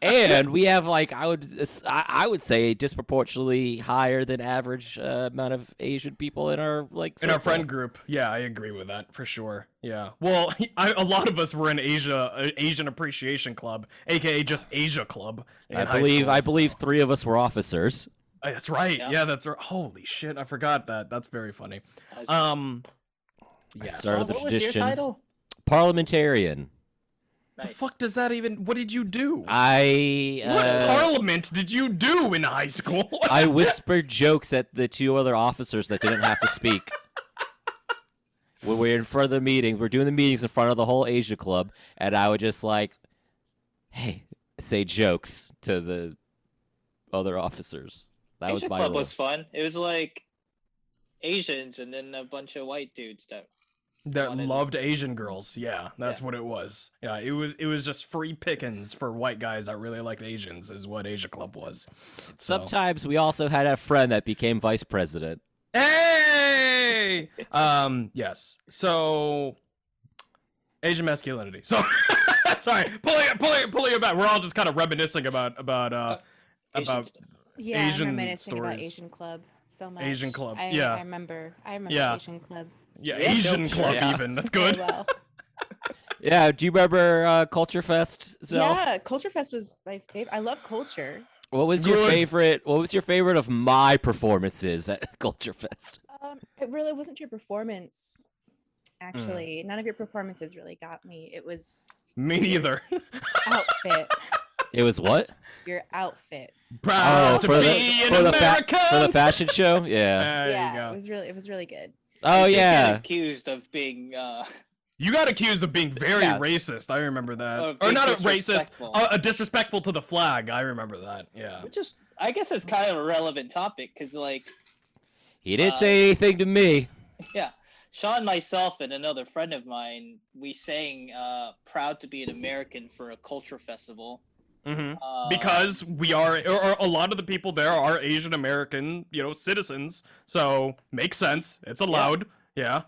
and we have like I would I would say disproportionately higher than average uh, amount of Asian people in our like circle. In our friend group. Yeah, I agree with that for sure. Yeah, well, I, a lot of us were in Asia Asian Appreciation Club, aka just Asia Club. I believe school, I so. believe three of us were officers. That's right. Yeah. yeah, that's right. Holy shit, I forgot that. That's very funny. Um, yes. Started the what tradition. Was your title? Parliamentarian. Nice. The fuck does that even? What did you do? I. What uh, parliament did you do in high school? I whispered jokes at the two other officers that didn't have to speak. When we were in front of the meetings, we're doing the meetings in front of the whole Asia Club, and I would just like, hey, say jokes to the other officers. That Asia was my Club role. Was fun. It was like Asians and then a bunch of white dudes that that wanted... loved Asian girls. Yeah, that's yeah. what it was. Yeah, it was it was just free pickings for white guys that really liked Asians is what Asia Club was. So. Sometimes we also had a friend that became vice president. Hey! um, yes. So Asian masculinity. So sorry, pulling it, pulling it, pulling it back. We're all just kind of reminiscing about about uh, Asian about. Stuff. Yeah, Asian I reminiscing about Asian Club so much. Asian Club, I, yeah. I remember, I remember yeah. Asian Club. Yeah, yeah Asian Club yeah. even, that's good. Well. yeah, do you remember uh, Culture Fest, Zell? Yeah, Culture Fest was my favorite. I love Culture. What was good. your favorite, what was your favorite of my performances at Culture Fest? Um, it really wasn't your performance, actually. Mm. None of your performances really got me. It was... Me neither. Outfit. It was what? Your outfit. Proud oh, to for be the, an American. Fa- for the fashion show, yeah. There yeah, you go. It was really, it was really good. Oh you yeah. Got accused of being. Uh... You got accused of being very yeah. racist. I remember that, oh, or not a racist, a, a disrespectful to the flag. I remember that. Yeah. Which is, I guess, it's kind of a relevant topic because, like, he didn't uh, say anything to me. Yeah, Sean, myself, and another friend of mine, we sang uh, "Proud to be an American" for a culture festival. Mm-hmm. Uh, because we are, or, or a lot of the people there are Asian American, you know, citizens. So makes sense. It's allowed. Yeah.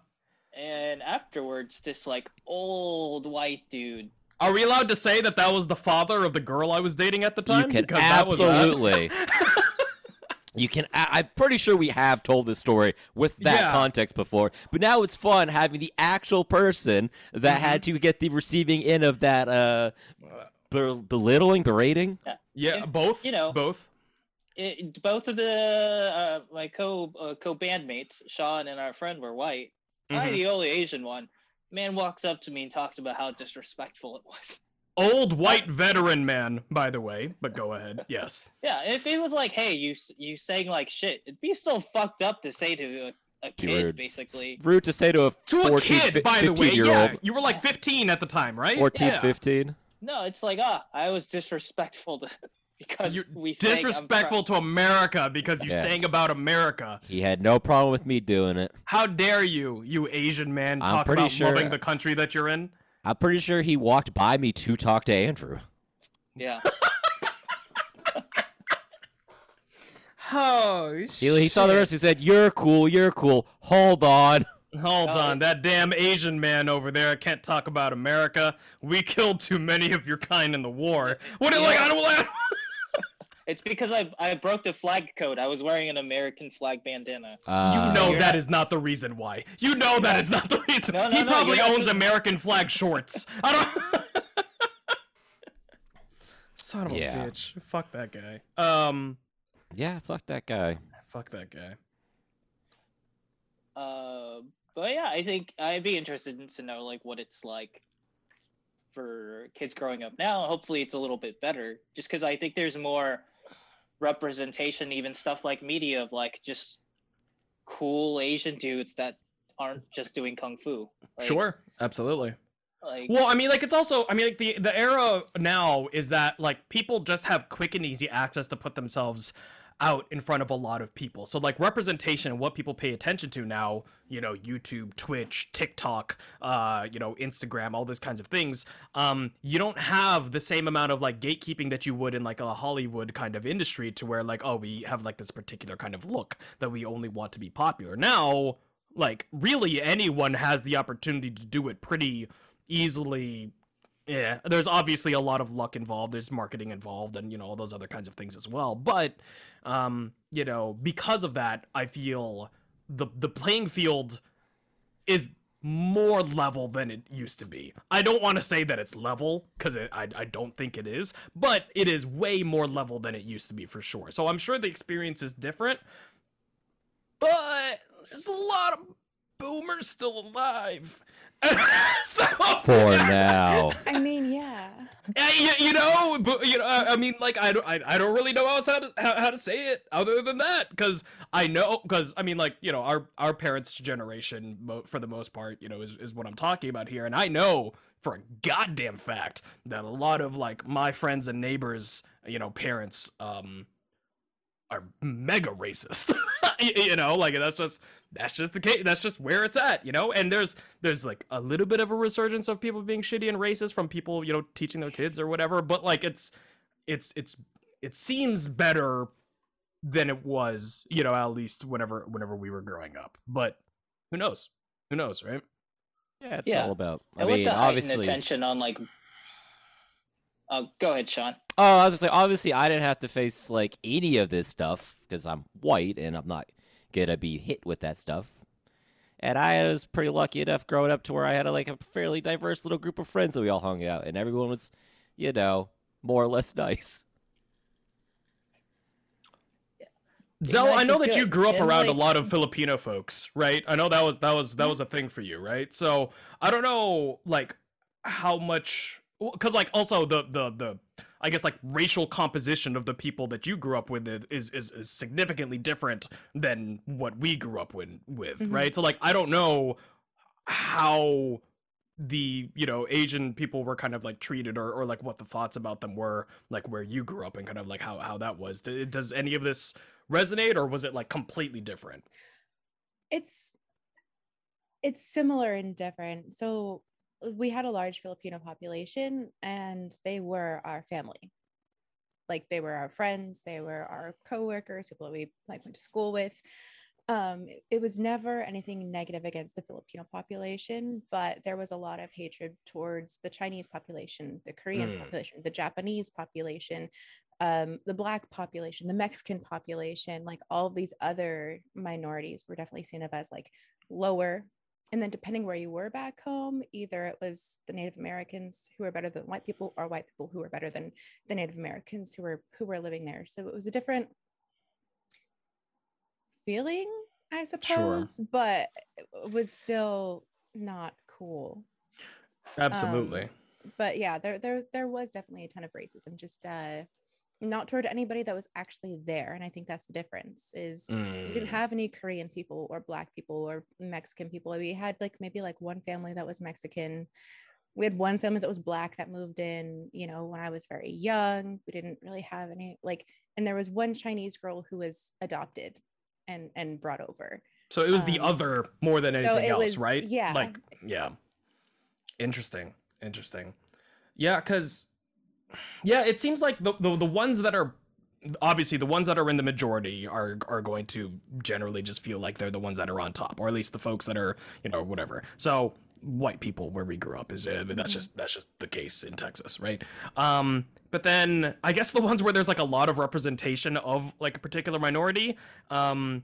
yeah. And afterwards, this like old white dude. Are we allowed to say that that was the father of the girl I was dating at the time? You can because absolutely. That was you can. I'm pretty sure we have told this story with that yeah. context before, but now it's fun having the actual person that mm-hmm. had to get the receiving end of that. Uh, belittling, berating, yeah, yeah it, both, you know, both, it, both of the uh, my co uh, co bandmates, Sean and our friend, were white. Mm-hmm. I'm the only Asian one. Man walks up to me and talks about how disrespectful it was. Old white veteran man, by the way. But go ahead, yes. yeah, if it was like, hey, you you sang like shit, it'd be so fucked up to say to a A kid, rude. basically. It's rude to say to a to fourteen, a kid, by the way. Yeah, old. You were like fifteen at the time, right? fourteen, yeah. fifteen. No, it's like, ah, oh, I was disrespectful to because you're we disrespectful to America because you yeah. sang about America. He had no problem with me doing it. How dare you, you Asian man, I'm talk about sure, loving the country that you're in? I'm pretty sure he walked by me to talk to Andrew. Yeah. Oh, shit. He, he saw the rest. He said, "You're cool. You're cool. Hold on." Hold oh. on, that damn Asian man over there can't talk about America. We killed too many of your kind in the war. What yeah. like I don't like. It's because I I broke the flag code. I was wearing an American flag bandana. Uh, you know that not... is not the reason why. You know that is not the reason. No, no, he no, probably owns just... American flag shorts. I don't. Son of a yeah. bitch! Fuck that guy. Um. Yeah, fuck that guy. Fuck that guy. Uh. But yeah, I think I'd be interested to know like what it's like for kids growing up now. Hopefully it's a little bit better just because I think there's more representation, even stuff like media of like just cool Asian dudes that aren't just doing kung fu. Like, sure. Absolutely. Like, well, I mean, like, it's also, I mean, like, the, the era now is that, like, people just have quick and easy access to put themselves out in front of a lot of people. So like representation and what people pay attention to now, you know, YouTube, Twitch, TikTok, uh, you know, Instagram, all those kinds of things. Um, you don't have the same amount of like gatekeeping that you would in like a Hollywood kind of industry to where like, oh, we have like this particular kind of look that we only want to be popular. Now, like really anyone has the opportunity to do it pretty easily. Yeah, there's obviously a lot of luck involved, there's marketing involved, and, you know, all those other kinds of things as well. But, um, you know, because of that, I feel the the playing field is more level than it used to be. I don't want to say that it's level, because it, I, I don't think it is, but it is way more level than it used to be, for sure. So I'm sure the experience is different, but there's a lot of boomers still alive. So, for now, I mean, yeah, you, you know, but, you know, I mean, like, I don't, I, I don't really know else how to how, how to say it other than that, because I know, because I mean, like, you know, our our parents' generation, for the most part, you know, is is what I'm talking about here, and I know for a goddamn fact that a lot of like my friends and neighbors, you know, parents, um, are mega racist. You know, like that's just. That's just the case. That's just where it's at, you know? And there's there's like a little bit of a resurgence of people being shitty and racist from people, you know, teaching their kids or whatever. But like it's it's it's it seems better than it was, you know, at least whenever whenever we were growing up. But who knows? Who knows, right? Yeah, it's yeah. all about. I, I mean, want the obviously attention on like. Oh, go ahead, Sean. Oh, I was just like, obviously, I didn't have to face like any of this stuff because I'm white and I'm not gonna be hit with that stuff, and I was pretty lucky enough growing up to where I had a, like a fairly diverse little group of friends that we all hung out, and everyone was, you know, more or less nice. Zell, I know that you grew up around a lot of Filipino folks, right? I know that was that was that was a thing for you, right? So I don't know, like, how much, because like also the the the. I guess like racial composition of the people that you grew up with is is, is significantly different than what we grew up with, with mm-hmm. right? So like I don't know how the, you know, Asian people were kind of like treated or, or like what the thoughts about them were like where you grew up and kind of like how, how that was. Does any of this resonate or was it like completely different? It's it's similar and different. So we had a large Filipino population and they were our family. Like they were our friends, they were our coworkers, people that we like went to school with. Um, it, it was never anything negative against the Filipino population, but there was a lot of hatred towards the Chinese population, the Korean mm. population, the Japanese population, um, the Black population, the Mexican population, like all of these other minorities were definitely seen of as like lower. And then depending where you were back home, either it was the Native Americans who were better than white people or white people who were better than the Native Americans who were who were living there. So it was a different feeling, I suppose, sure. but it was still not cool. Absolutely. Um, but yeah, there, there, there was definitely a ton of racism, just uh, not toward anybody that was actually there. And I think that's the difference is mm. we didn't have any Korean people or Black people or Mexican people. We had like maybe like one family that was Mexican we had one family that was Black that moved in, you know, when I was very young. We didn't really have any, like, and there was one Chinese girl who was adopted and and brought over. So it was um, the other more than anything so else, was, right? Yeah. Like, yeah. Interesting. Interesting. Yeah, because, yeah, it seems like the, the the ones that are, obviously the ones that are in the majority are are going to generally just feel like they're the ones that are on top, or at least the folks that are, you know, whatever. So white people where we grew up is uh, that's just that's just the case in Texas, right? Um, but then I guess the ones where there's like a lot of representation of like a particular minority, um,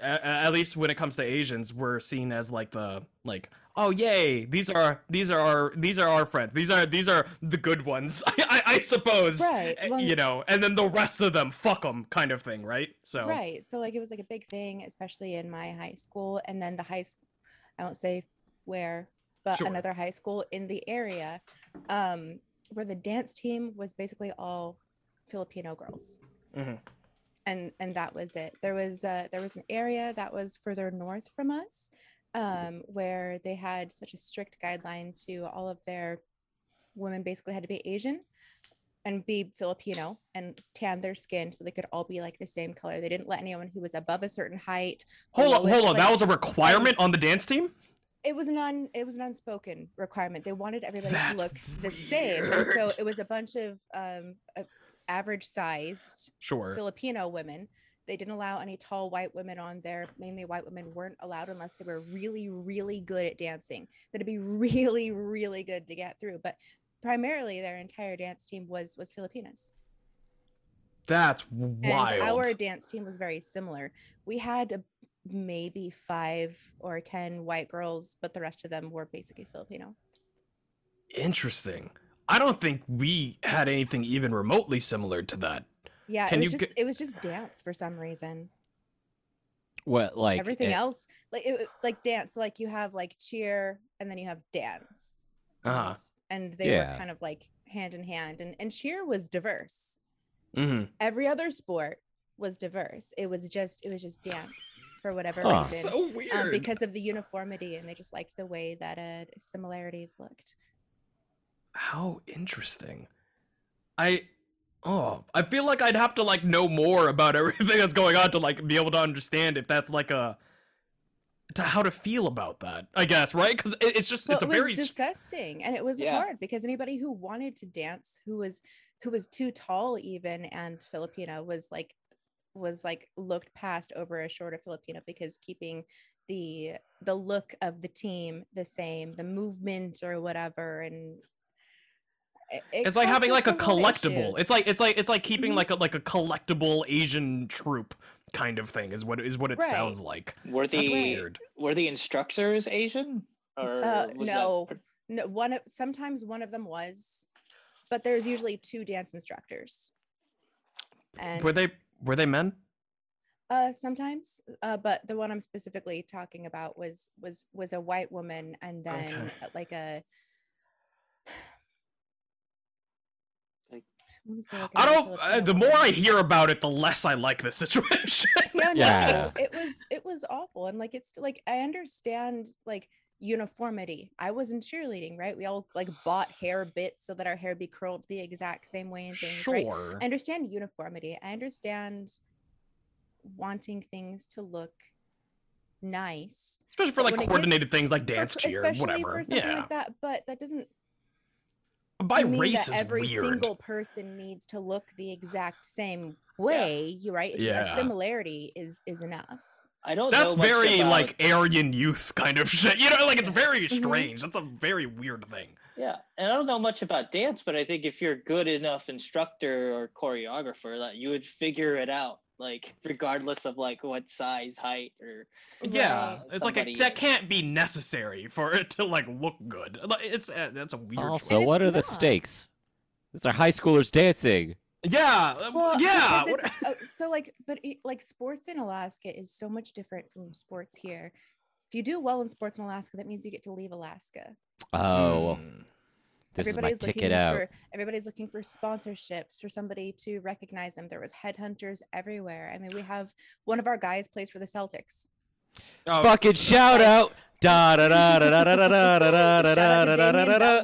at, at least when it comes to Asians, we're seen as like the like. Oh yay! These are these are our, these are our friends. These are these are the good ones, I, I, I suppose. Right. Well, you know, and then the rest of them, fuck them, kind of thing, right? So right. So like it was like a big thing, especially in my high school, and then the high school, I won't say where, but sure. Another high school in the area, um, where the dance team was basically all Filipino girls, mm-hmm. and and that was it. There was uh, there was an area that was further north from us. Um, where they had such a strict guideline to all of their women basically had to be Asian and be Filipino and tan their skin so they could all be like the same color. They didn't let anyone who was above a certain height. Hold on, hold on. That was a requirement on the dance team? It was an un, it was an unspoken requirement. They wanted everybody to look the same. And so it was a bunch of um, average sized sure. Filipino women. They didn't allow any tall white women on there. Mainly white women weren't allowed unless they were really, really good at dancing. That'd be really, really good to get through. But primarily their entire dance team was was Filipinas. That's wild. And our dance team was very similar. We had maybe five or ten white girls, but the rest of them were basically Filipino. Interesting. I don't think we had anything even remotely similar to that. Yeah, Can it was just g- it was just dance for some reason. What like everything it, else like it, like dance so like you have like cheer and then you have dance. Uh-huh. And they yeah. were kind of like hand in hand and and cheer was diverse. Mm-hmm. Every other sport was diverse. It was just it was just dance for whatever huh. reason. So weird. Um, because of the uniformity and they just liked the way that uh, similarities looked. How interesting. I Oh, I feel like I'd have to like know more about everything that's going on to like be able to understand if that's like a to how to feel about that, I guess, right? Because it, it's just well, it's a it was very disgusting, and it was yeah. hard because anybody who wanted to dance, who was who was too tall even and Filipino, was like was like looked past over a shorter Filipino because keeping the the look of the team the same, the movement or whatever, and. It it's like having like a collectible issues. it's like it's like it's like keeping mm-hmm. like a like a collectible Asian troupe kind of thing is what is what it right. sounds like. Were the weird. Were the instructors Asian or uh, was no that... no one of sometimes one of them was, but there's usually two dance instructors. And were they were they men? Uh, sometimes, uh, but the one I'm specifically talking about was was was a white woman and then okay. like a. I don't uh, the more I hear about it the less I like this situation. yeah, no, yeah. It, was, it was it was awful and like it's like I understand like uniformity. I was in cheerleading, right? We all like bought hair bits so that our hair be curled the exact same way and things, sure. right? I understand uniformity. I understand wanting things to look nice. Especially for like coordinated gets, things like dance for, cheer, whatever. Yeah. Like that, but that doesn't by I mean race that is every weird. Single person needs to look the exact same way, yeah. you right? It's yeah. A similarity is is enough. I don't That's know much very about... like Aryan youth kind of shit. You know, like it's very strange. Mm-hmm. That's a very weird thing. Yeah. And I don't know much about dance, but I think if you're a good enough instructor or choreographer that you would figure it out. Like regardless of like what size, height, or yeah, it's like a, that can't be necessary for it to like look good. It's uh, that's a weird. Also, choice. What are the stakes? It's our high schoolers dancing. Yeah, well, yeah. Uh, so like, but it, like sports in Alaska is so much different from sports here. If you do well in sports in Alaska, that means you get to leave Alaska. Oh. Mm. This everybody's is my ticket out. For, everybody's looking for sponsorships for somebody to recognize them. There was headhunters everywhere. I mean, we have one of our guys plays for the Celtics. Oh, fucking shout out da da da da da da da da da da da.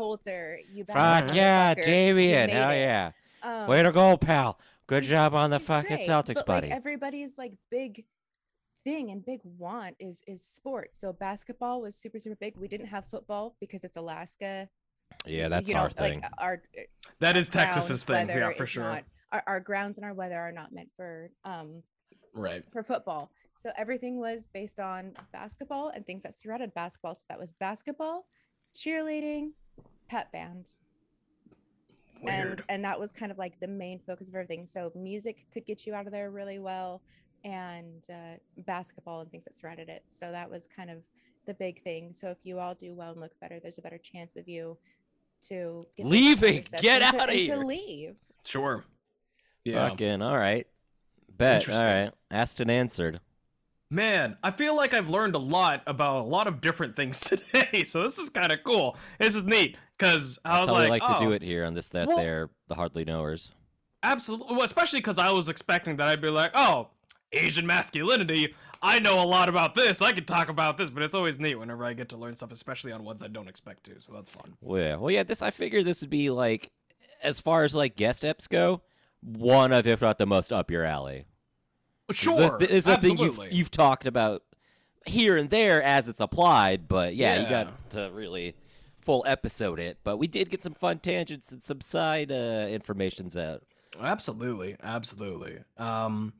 Fuck yeah, Damien! Hell yeah! Um, Way to go, pal! Good job on the fucking great, Celtics, but, buddy. Like, everybody's like big thing and big want is is sports. So basketball was super super big. We didn't have football because it's Alaska. Yeah, that's you know, our thing. Like our, that our is Texas's thing. Yeah, for sure. Not, our, our grounds and our weather are not meant for um right for football. So everything was based on basketball and things that surrounded basketball. So that was basketball, cheerleading, pep band. Weird. And, and that was kind of like the main focus of everything. So music could get you out of there really well, and uh, basketball and things that surrounded it. So that was kind of the big thing. So if you all do well and look better, there's a better chance of you to get leaving, get out to, of here, to leave. Sure. Yeah. Fucking all right. Bet. All right. Asked and answered. Man, I feel like I've learned a lot about a lot of different things today. So this is kind of cool. This is neat because I was like, I like oh, to do it here on this, that, well, there, the Hardly Knowers. Absolutely. Well, especially because I was expecting that I'd be like, oh, Asian masculinity. I know a lot about this. I could talk about this, but it's always neat whenever I get to learn stuff, especially on ones I don't expect to. So that's fun. Well, yeah. Well, yeah. This I figured this would be like, as far as like guest eps go, one of, if not the most, up your alley. Sure, it's a thing you've, you've talked about here and there as it's applied, but yeah, yeah, you got to really full episode it. But we did get some fun tangents and some side uh, informations out. Absolutely, absolutely. Um,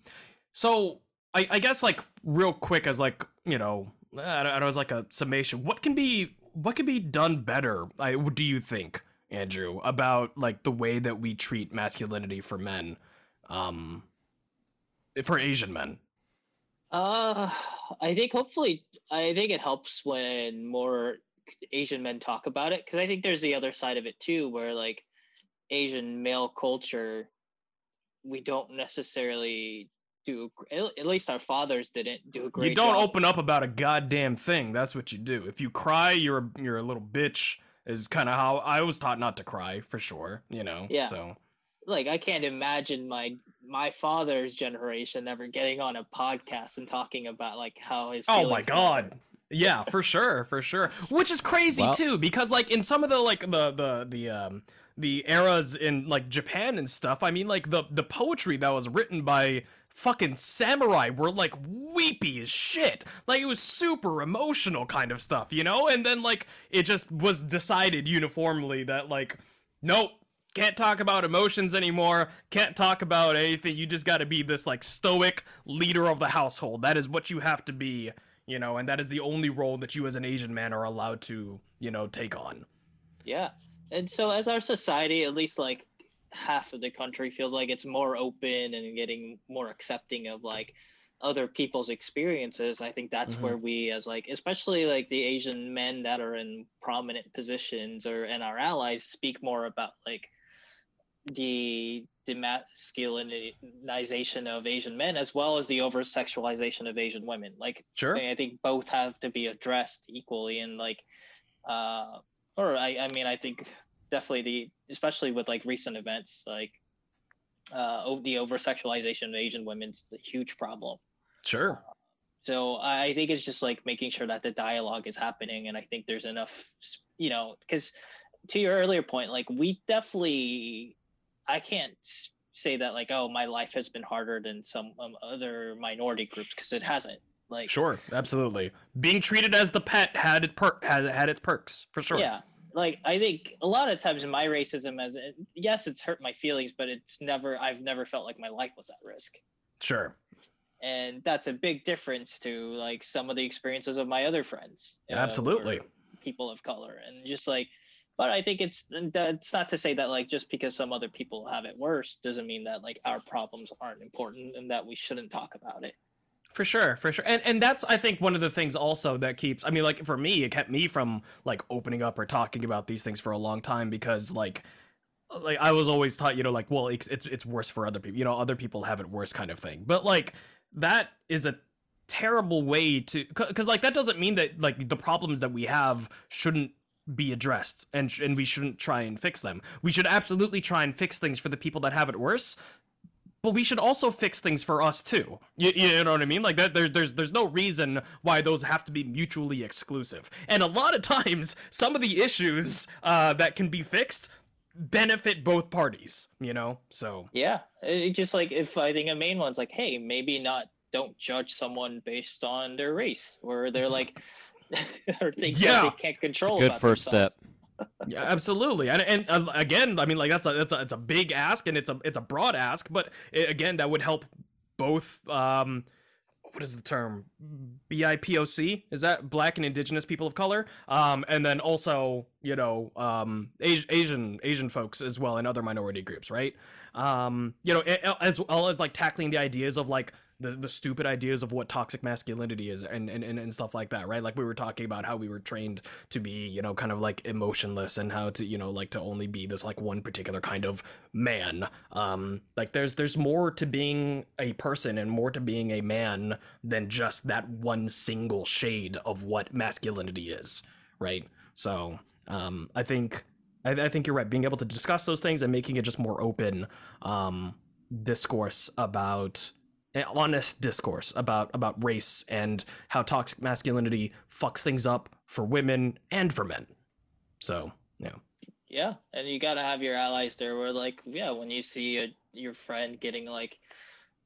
so I, I guess like real quick as like you know, I don't know, as like a summation, what can be what can be done better? I, what do you think, Andrew, about like the way that we treat masculinity for men? Um. For Asian men, uh, I think hopefully, I think it helps when more Asian men talk about it, because I think there's the other side of it too, where like Asian male culture, we don't necessarily do. At least our fathers didn't do a great. You don't job. Open up about a goddamn thing. That's what you do. If you cry, you're a, you're a little bitch. Is kind of how I was taught not to cry, for sure. You know. Yeah. So. Like, I can't imagine my my father's generation ever getting on a podcast and talking about like how his oh my god were. Yeah, for sure, for sure, which is crazy well, too, because like in some of the like the the the um the eras in like Japan and stuff, I mean like the the poetry that was written by fucking samurai were like weepy as shit, like it was super emotional kind of stuff, you know, and then like it just was decided uniformly that like nope, can't talk about emotions anymore, can't talk about anything, you just got to be this like stoic leader of the household, that is what you have to be, you know, and that is the only role that you as an Asian man are allowed to, you know, take on. Yeah, and so as our society, at least like half of the country, feels like it's more open and getting more accepting of like other people's experiences, I think that's mm-hmm. where we as like, especially like the Asian men that are in prominent positions or and our allies, speak more about like the demasculinization of Asian men as well as the over-sexualization of Asian women. Like, sure. I think both have to be addressed equally and like, uh, or I, I mean, I think definitely the, especially with like recent events, like uh, the over-sexualization of Asian women's a huge problem. Sure. Uh, so I think it's just like making sure that the dialogue is happening. And I think there's enough, you know, because to your earlier point, like we definitely, I can't say that like, oh, my life has been harder than some um, other minority groups, because it hasn't. Like, sure, absolutely. Being treated as the pet had it per- had, had its perks, for sure. Yeah. Like, I think a lot of times my racism has, yes, it's hurt my feelings, but it's never, I've never felt like my life was at risk. Sure. And that's a big difference to like some of the experiences of my other friends. Absolutely. Uh, people of color and just like, but I think it's, that's not to say that like, just because some other people have it worse doesn't mean that like our problems aren't important and that we shouldn't talk about it. For sure, for sure. And and that's, I think, one of the things also that keeps, I mean, like, for me, it kept me from, like, opening up or talking about these things for a long time because, like, like I was always taught, you know, like, well, it's, it's, it's worse for other people. You know, other people have it worse kind of thing. But, like, that is a terrible way to, because, like, that doesn't mean that, like, the problems that we have shouldn't be addressed and and we shouldn't try and fix them. We should absolutely try and fix things for the people that have it worse. but we should also fix things for us too. You, you know what I mean? Like that, there's there's there's no reason why those have to be mutually exclusive. And a lot of times, some of the issues uh, that can be fixed benefit both parties. You know, so yeah, it just like if I think a main one's like, hey, maybe not. Don't judge someone based on their race or they're like, or things yeah. that they can't control. It's a good first themselves. Step. Yeah, absolutely, and and uh, again, I mean, like that's a that's a it's a big ask, and it's a it's a broad ask, but it, again, that would help both. Um, what is the term? B I P O C is that Black and Indigenous people of color, um, and then also you know um Asian Asian Asian folks as well, and other minority groups, right? Um, you know, as well as like tackling the ideas of like. The, the stupid ideas of what toxic masculinity is and, and, and stuff like that, right? Like we were talking about how we were trained to be, you know, kind of like emotionless and how to, you know, like to only be this like one particular kind of man. Um, like there's there's more to being a person and more to being a man than just that one single shade of what masculinity is, right? So um, I think I, I think you're right. Being able to discuss those things and making it just more open um, discourse about. Honest discourse about about race and how toxic masculinity fucks things up for women and for men. So yeah, yeah, and you gotta have your allies there. Where like, yeah, when you see a, your friend getting like,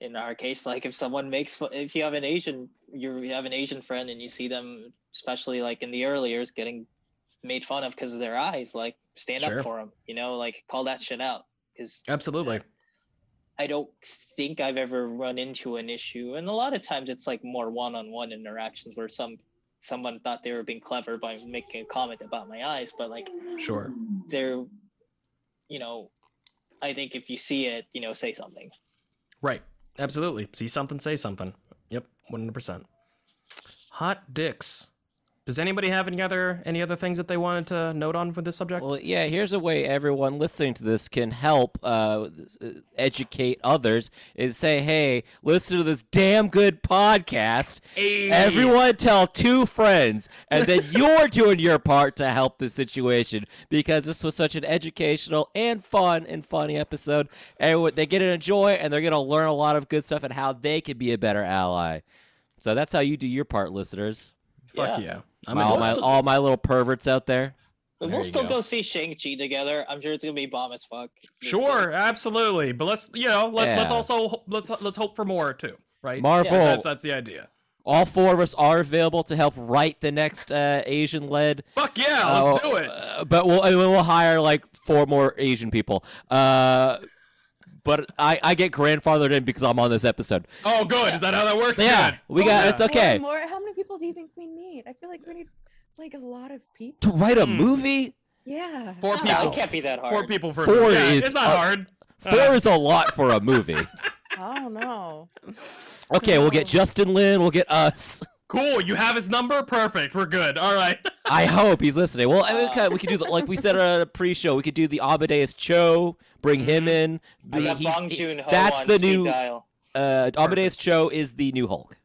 in our case, like if someone makes, if you have an Asian, you have an Asian friend, and you see them, especially like in the early years, getting made fun of because of their eyes, like stand sure. up for them. You know, like call that shit out. Because absolutely. I don't think I've ever run into an issue. And a lot of times it's like more one-on-one interactions where some someone thought they were being clever by making a comment about my eyes, but like, sure. They're, you know, I think if you see it, you know, say something. Right. Absolutely. See something, say something. Yep. one hundred percent. Hot dicks. Does anybody have any other any other things that they wanted to note on for this subject? Well, yeah, here's a way everyone listening to this can help uh, educate others is say, hey, listen to this damn good podcast. Hey. Everyone tell two friends, and then you're doing your part to help the situation because this was such an educational and fun and funny episode. Everyone, they get to enjoy, and they're going to learn a lot of good stuff and how they can be a better ally. So that's how you do your part, listeners. Fuck yeah. yeah. I'm all, my, still, all my little perverts out there. But we'll there still go. go see Shang-Chi together. I'm sure it's gonna be bomb as fuck. Sure, absolutely. But let's you know let, yeah. let's also let's let's hope for more too, right? Marvel. Yeah, that's that's the idea. All four of us are available to help write the next uh, Asian-led. Fuck yeah, uh, let's do it. Uh, but we'll we'll hire like four more Asian people. Uh, but I I get grandfathered in because I'm on this episode. Oh, good. Yeah. Is that how that works? Yeah, man? we got. Oh, yeah. It's okay. More, more, how many people do you think we need? I feel like we need like a lot of people to write a movie. Yeah, four no, people. It can't be that hard. Four people for four yeah, is it's not a, hard. Four uh. is a lot for a movie. Oh no. Okay, no. We'll get Justin Lin. We'll get us. Cool. You have his number. Perfect. We're good. All right. I hope he's listening. Well, I mean, okay, we could do the, like we said on a pre-show. We could do the Amadeus Cho. Bring him in. The, he, that's the new. Uh, Amadeus Cho is the new Hulk.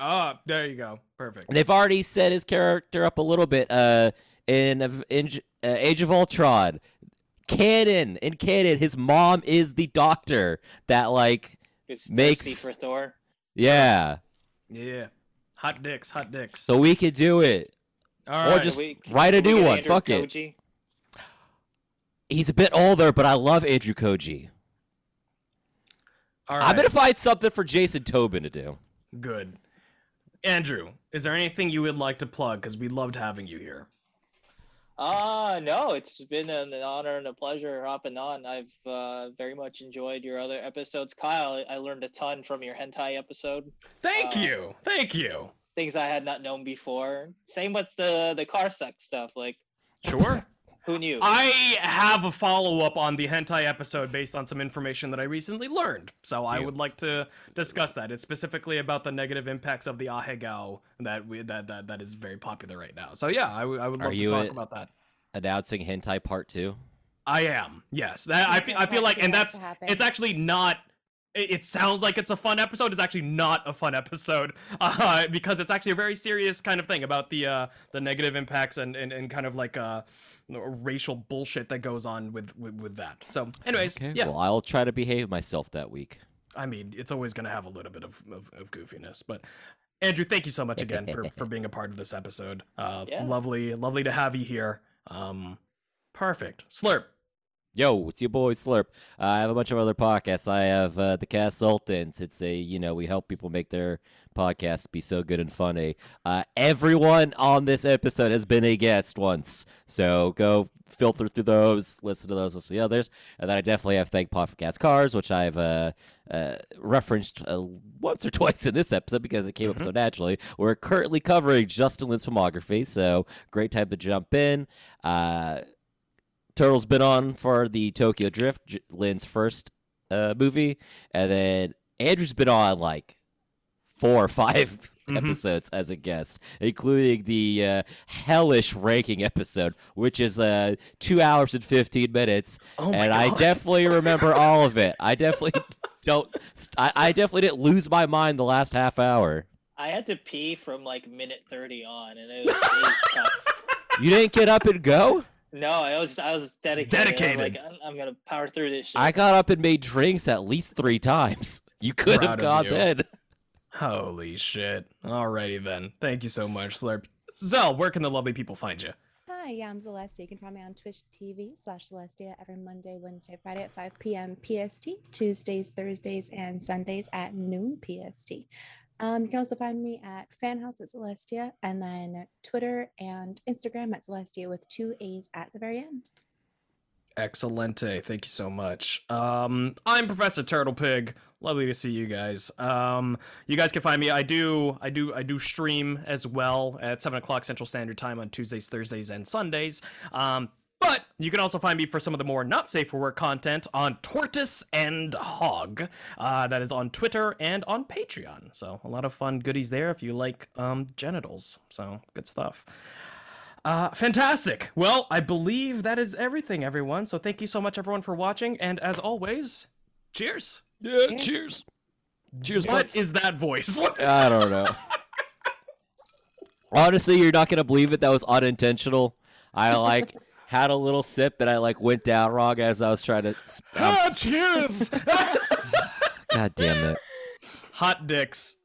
Ah, oh, there you go. Perfect. And they've already set his character up a little bit. Uh, in, in uh, Age of Ultron, canon in canon, his mom is the doctor that like it's makes for Thor. Yeah. Yeah. Hot dicks, hot dicks. So we could do it. All or right, just we, write a new one. Andrew Fuck Koji? It. He's a bit older, but I love Andrew Koji. All right. I'm going to find something for Jason Tobin to do. Good. Andrew, is there anything you would like to plug? Because we loved having you here. Uh, no, it's been an honor and a pleasure hopping on. I've uh, very much enjoyed your other episodes. Kyle, I learned a ton from your hentai episode. Thank uh, you. Thank you. Things I had not known before. Same with the, the car sex stuff. Like, sure. Who knew? I have a follow-up on the hentai episode based on some information that I recently learned. So I yeah. would like to discuss that. It's specifically about the negative impacts of the ahegao that we that that, that is very popular right now. So yeah, I, w I would love Are to you talk a, about that. Announcing hentai part two? I am. Yes. That, I feel I feel like and that's it's actually not it sounds like it's a fun episode. It's actually not a fun episode uh, because it's actually a very serious kind of thing about the uh, the negative impacts and, and, and kind of like uh, racial bullshit that goes on with, with, with that. So anyways, okay, yeah. Well, I'll try to behave myself that week. I mean, it's always going to have a little bit of, of, of goofiness, but Andrew, thank you so much again for, for being a part of this episode. Uh, yeah. Lovely, lovely to have you here. Um, perfect. Slurp. Yo, it's your boy Slurp. Uh, I have a bunch of other podcasts. I have uh, The Castultants. It's a, you know, we help people make their podcasts be so good and funny. Uh, everyone on this episode has been a guest once. So go filter through those, listen to those, listen to the others. And then I definitely have Thank Pod for Cats Cars, which I've uh, uh, referenced uh, once or twice in this episode because it came mm-hmm. up so naturally. We're currently covering Justin Lin's filmography, so great time to jump in. Uh... Turtle's been on for the Tokyo Drift, J- Lin's first uh, movie, and then Andrew's been on like four or five mm-hmm. episodes as a guest, including the uh, hellish ranking episode, which is uh, two hours and fifteen minutes. Oh my and God. I definitely remember all of it. I definitely don't. I, I definitely didn't lose my mind the last half hour. I had to pee from like minute thirty on, and it was, it was tough. You didn't get up and go? No, I was I was dedicated. dedicated. I'm like, I'm, I'm gonna power through this shit. I got up and made drinks at least three times. You could Proud have gone then. Holy shit! Alrighty then. Thank you so much, Slurp. Zell, where can the lovely people find you? Hi, yeah, I'm Celestia. You can find me on Twitch T V slash Celestia every Monday, Wednesday, Friday at five p.m. P S T, Tuesdays, Thursdays, and Sundays at noon P S T. Um, you can also find me at Fanhouse at Celestia, and then Twitter and Instagram at Celestia with two A's at the very end. Excelente. Thank you so much. Um, I'm Professor Turtlepig. Lovely to see you guys. Um, you guys can find me. I do, I do, I do stream as well at seven o'clock Central Standard Time on Tuesdays, Thursdays, and Sundays. Um, But you can also find me for some of the more not safe for work content on Tortoise and Hog. Uh, that is on Twitter and on Patreon. So a lot of fun goodies there if you like um, genitals. So good stuff. Uh, fantastic. Well, I believe that is everything, everyone. So thank you so much, everyone, for watching. And as always, cheers. Yeah, cheers. Cheers. cheers what let's... is that voice? What is I don't know. Honestly, you're not going to believe it. That was unintentional. I like... had a little sip, and I, like, went down wrong as I was trying to... Um... Ah, cheers! God damn it. Hot dicks.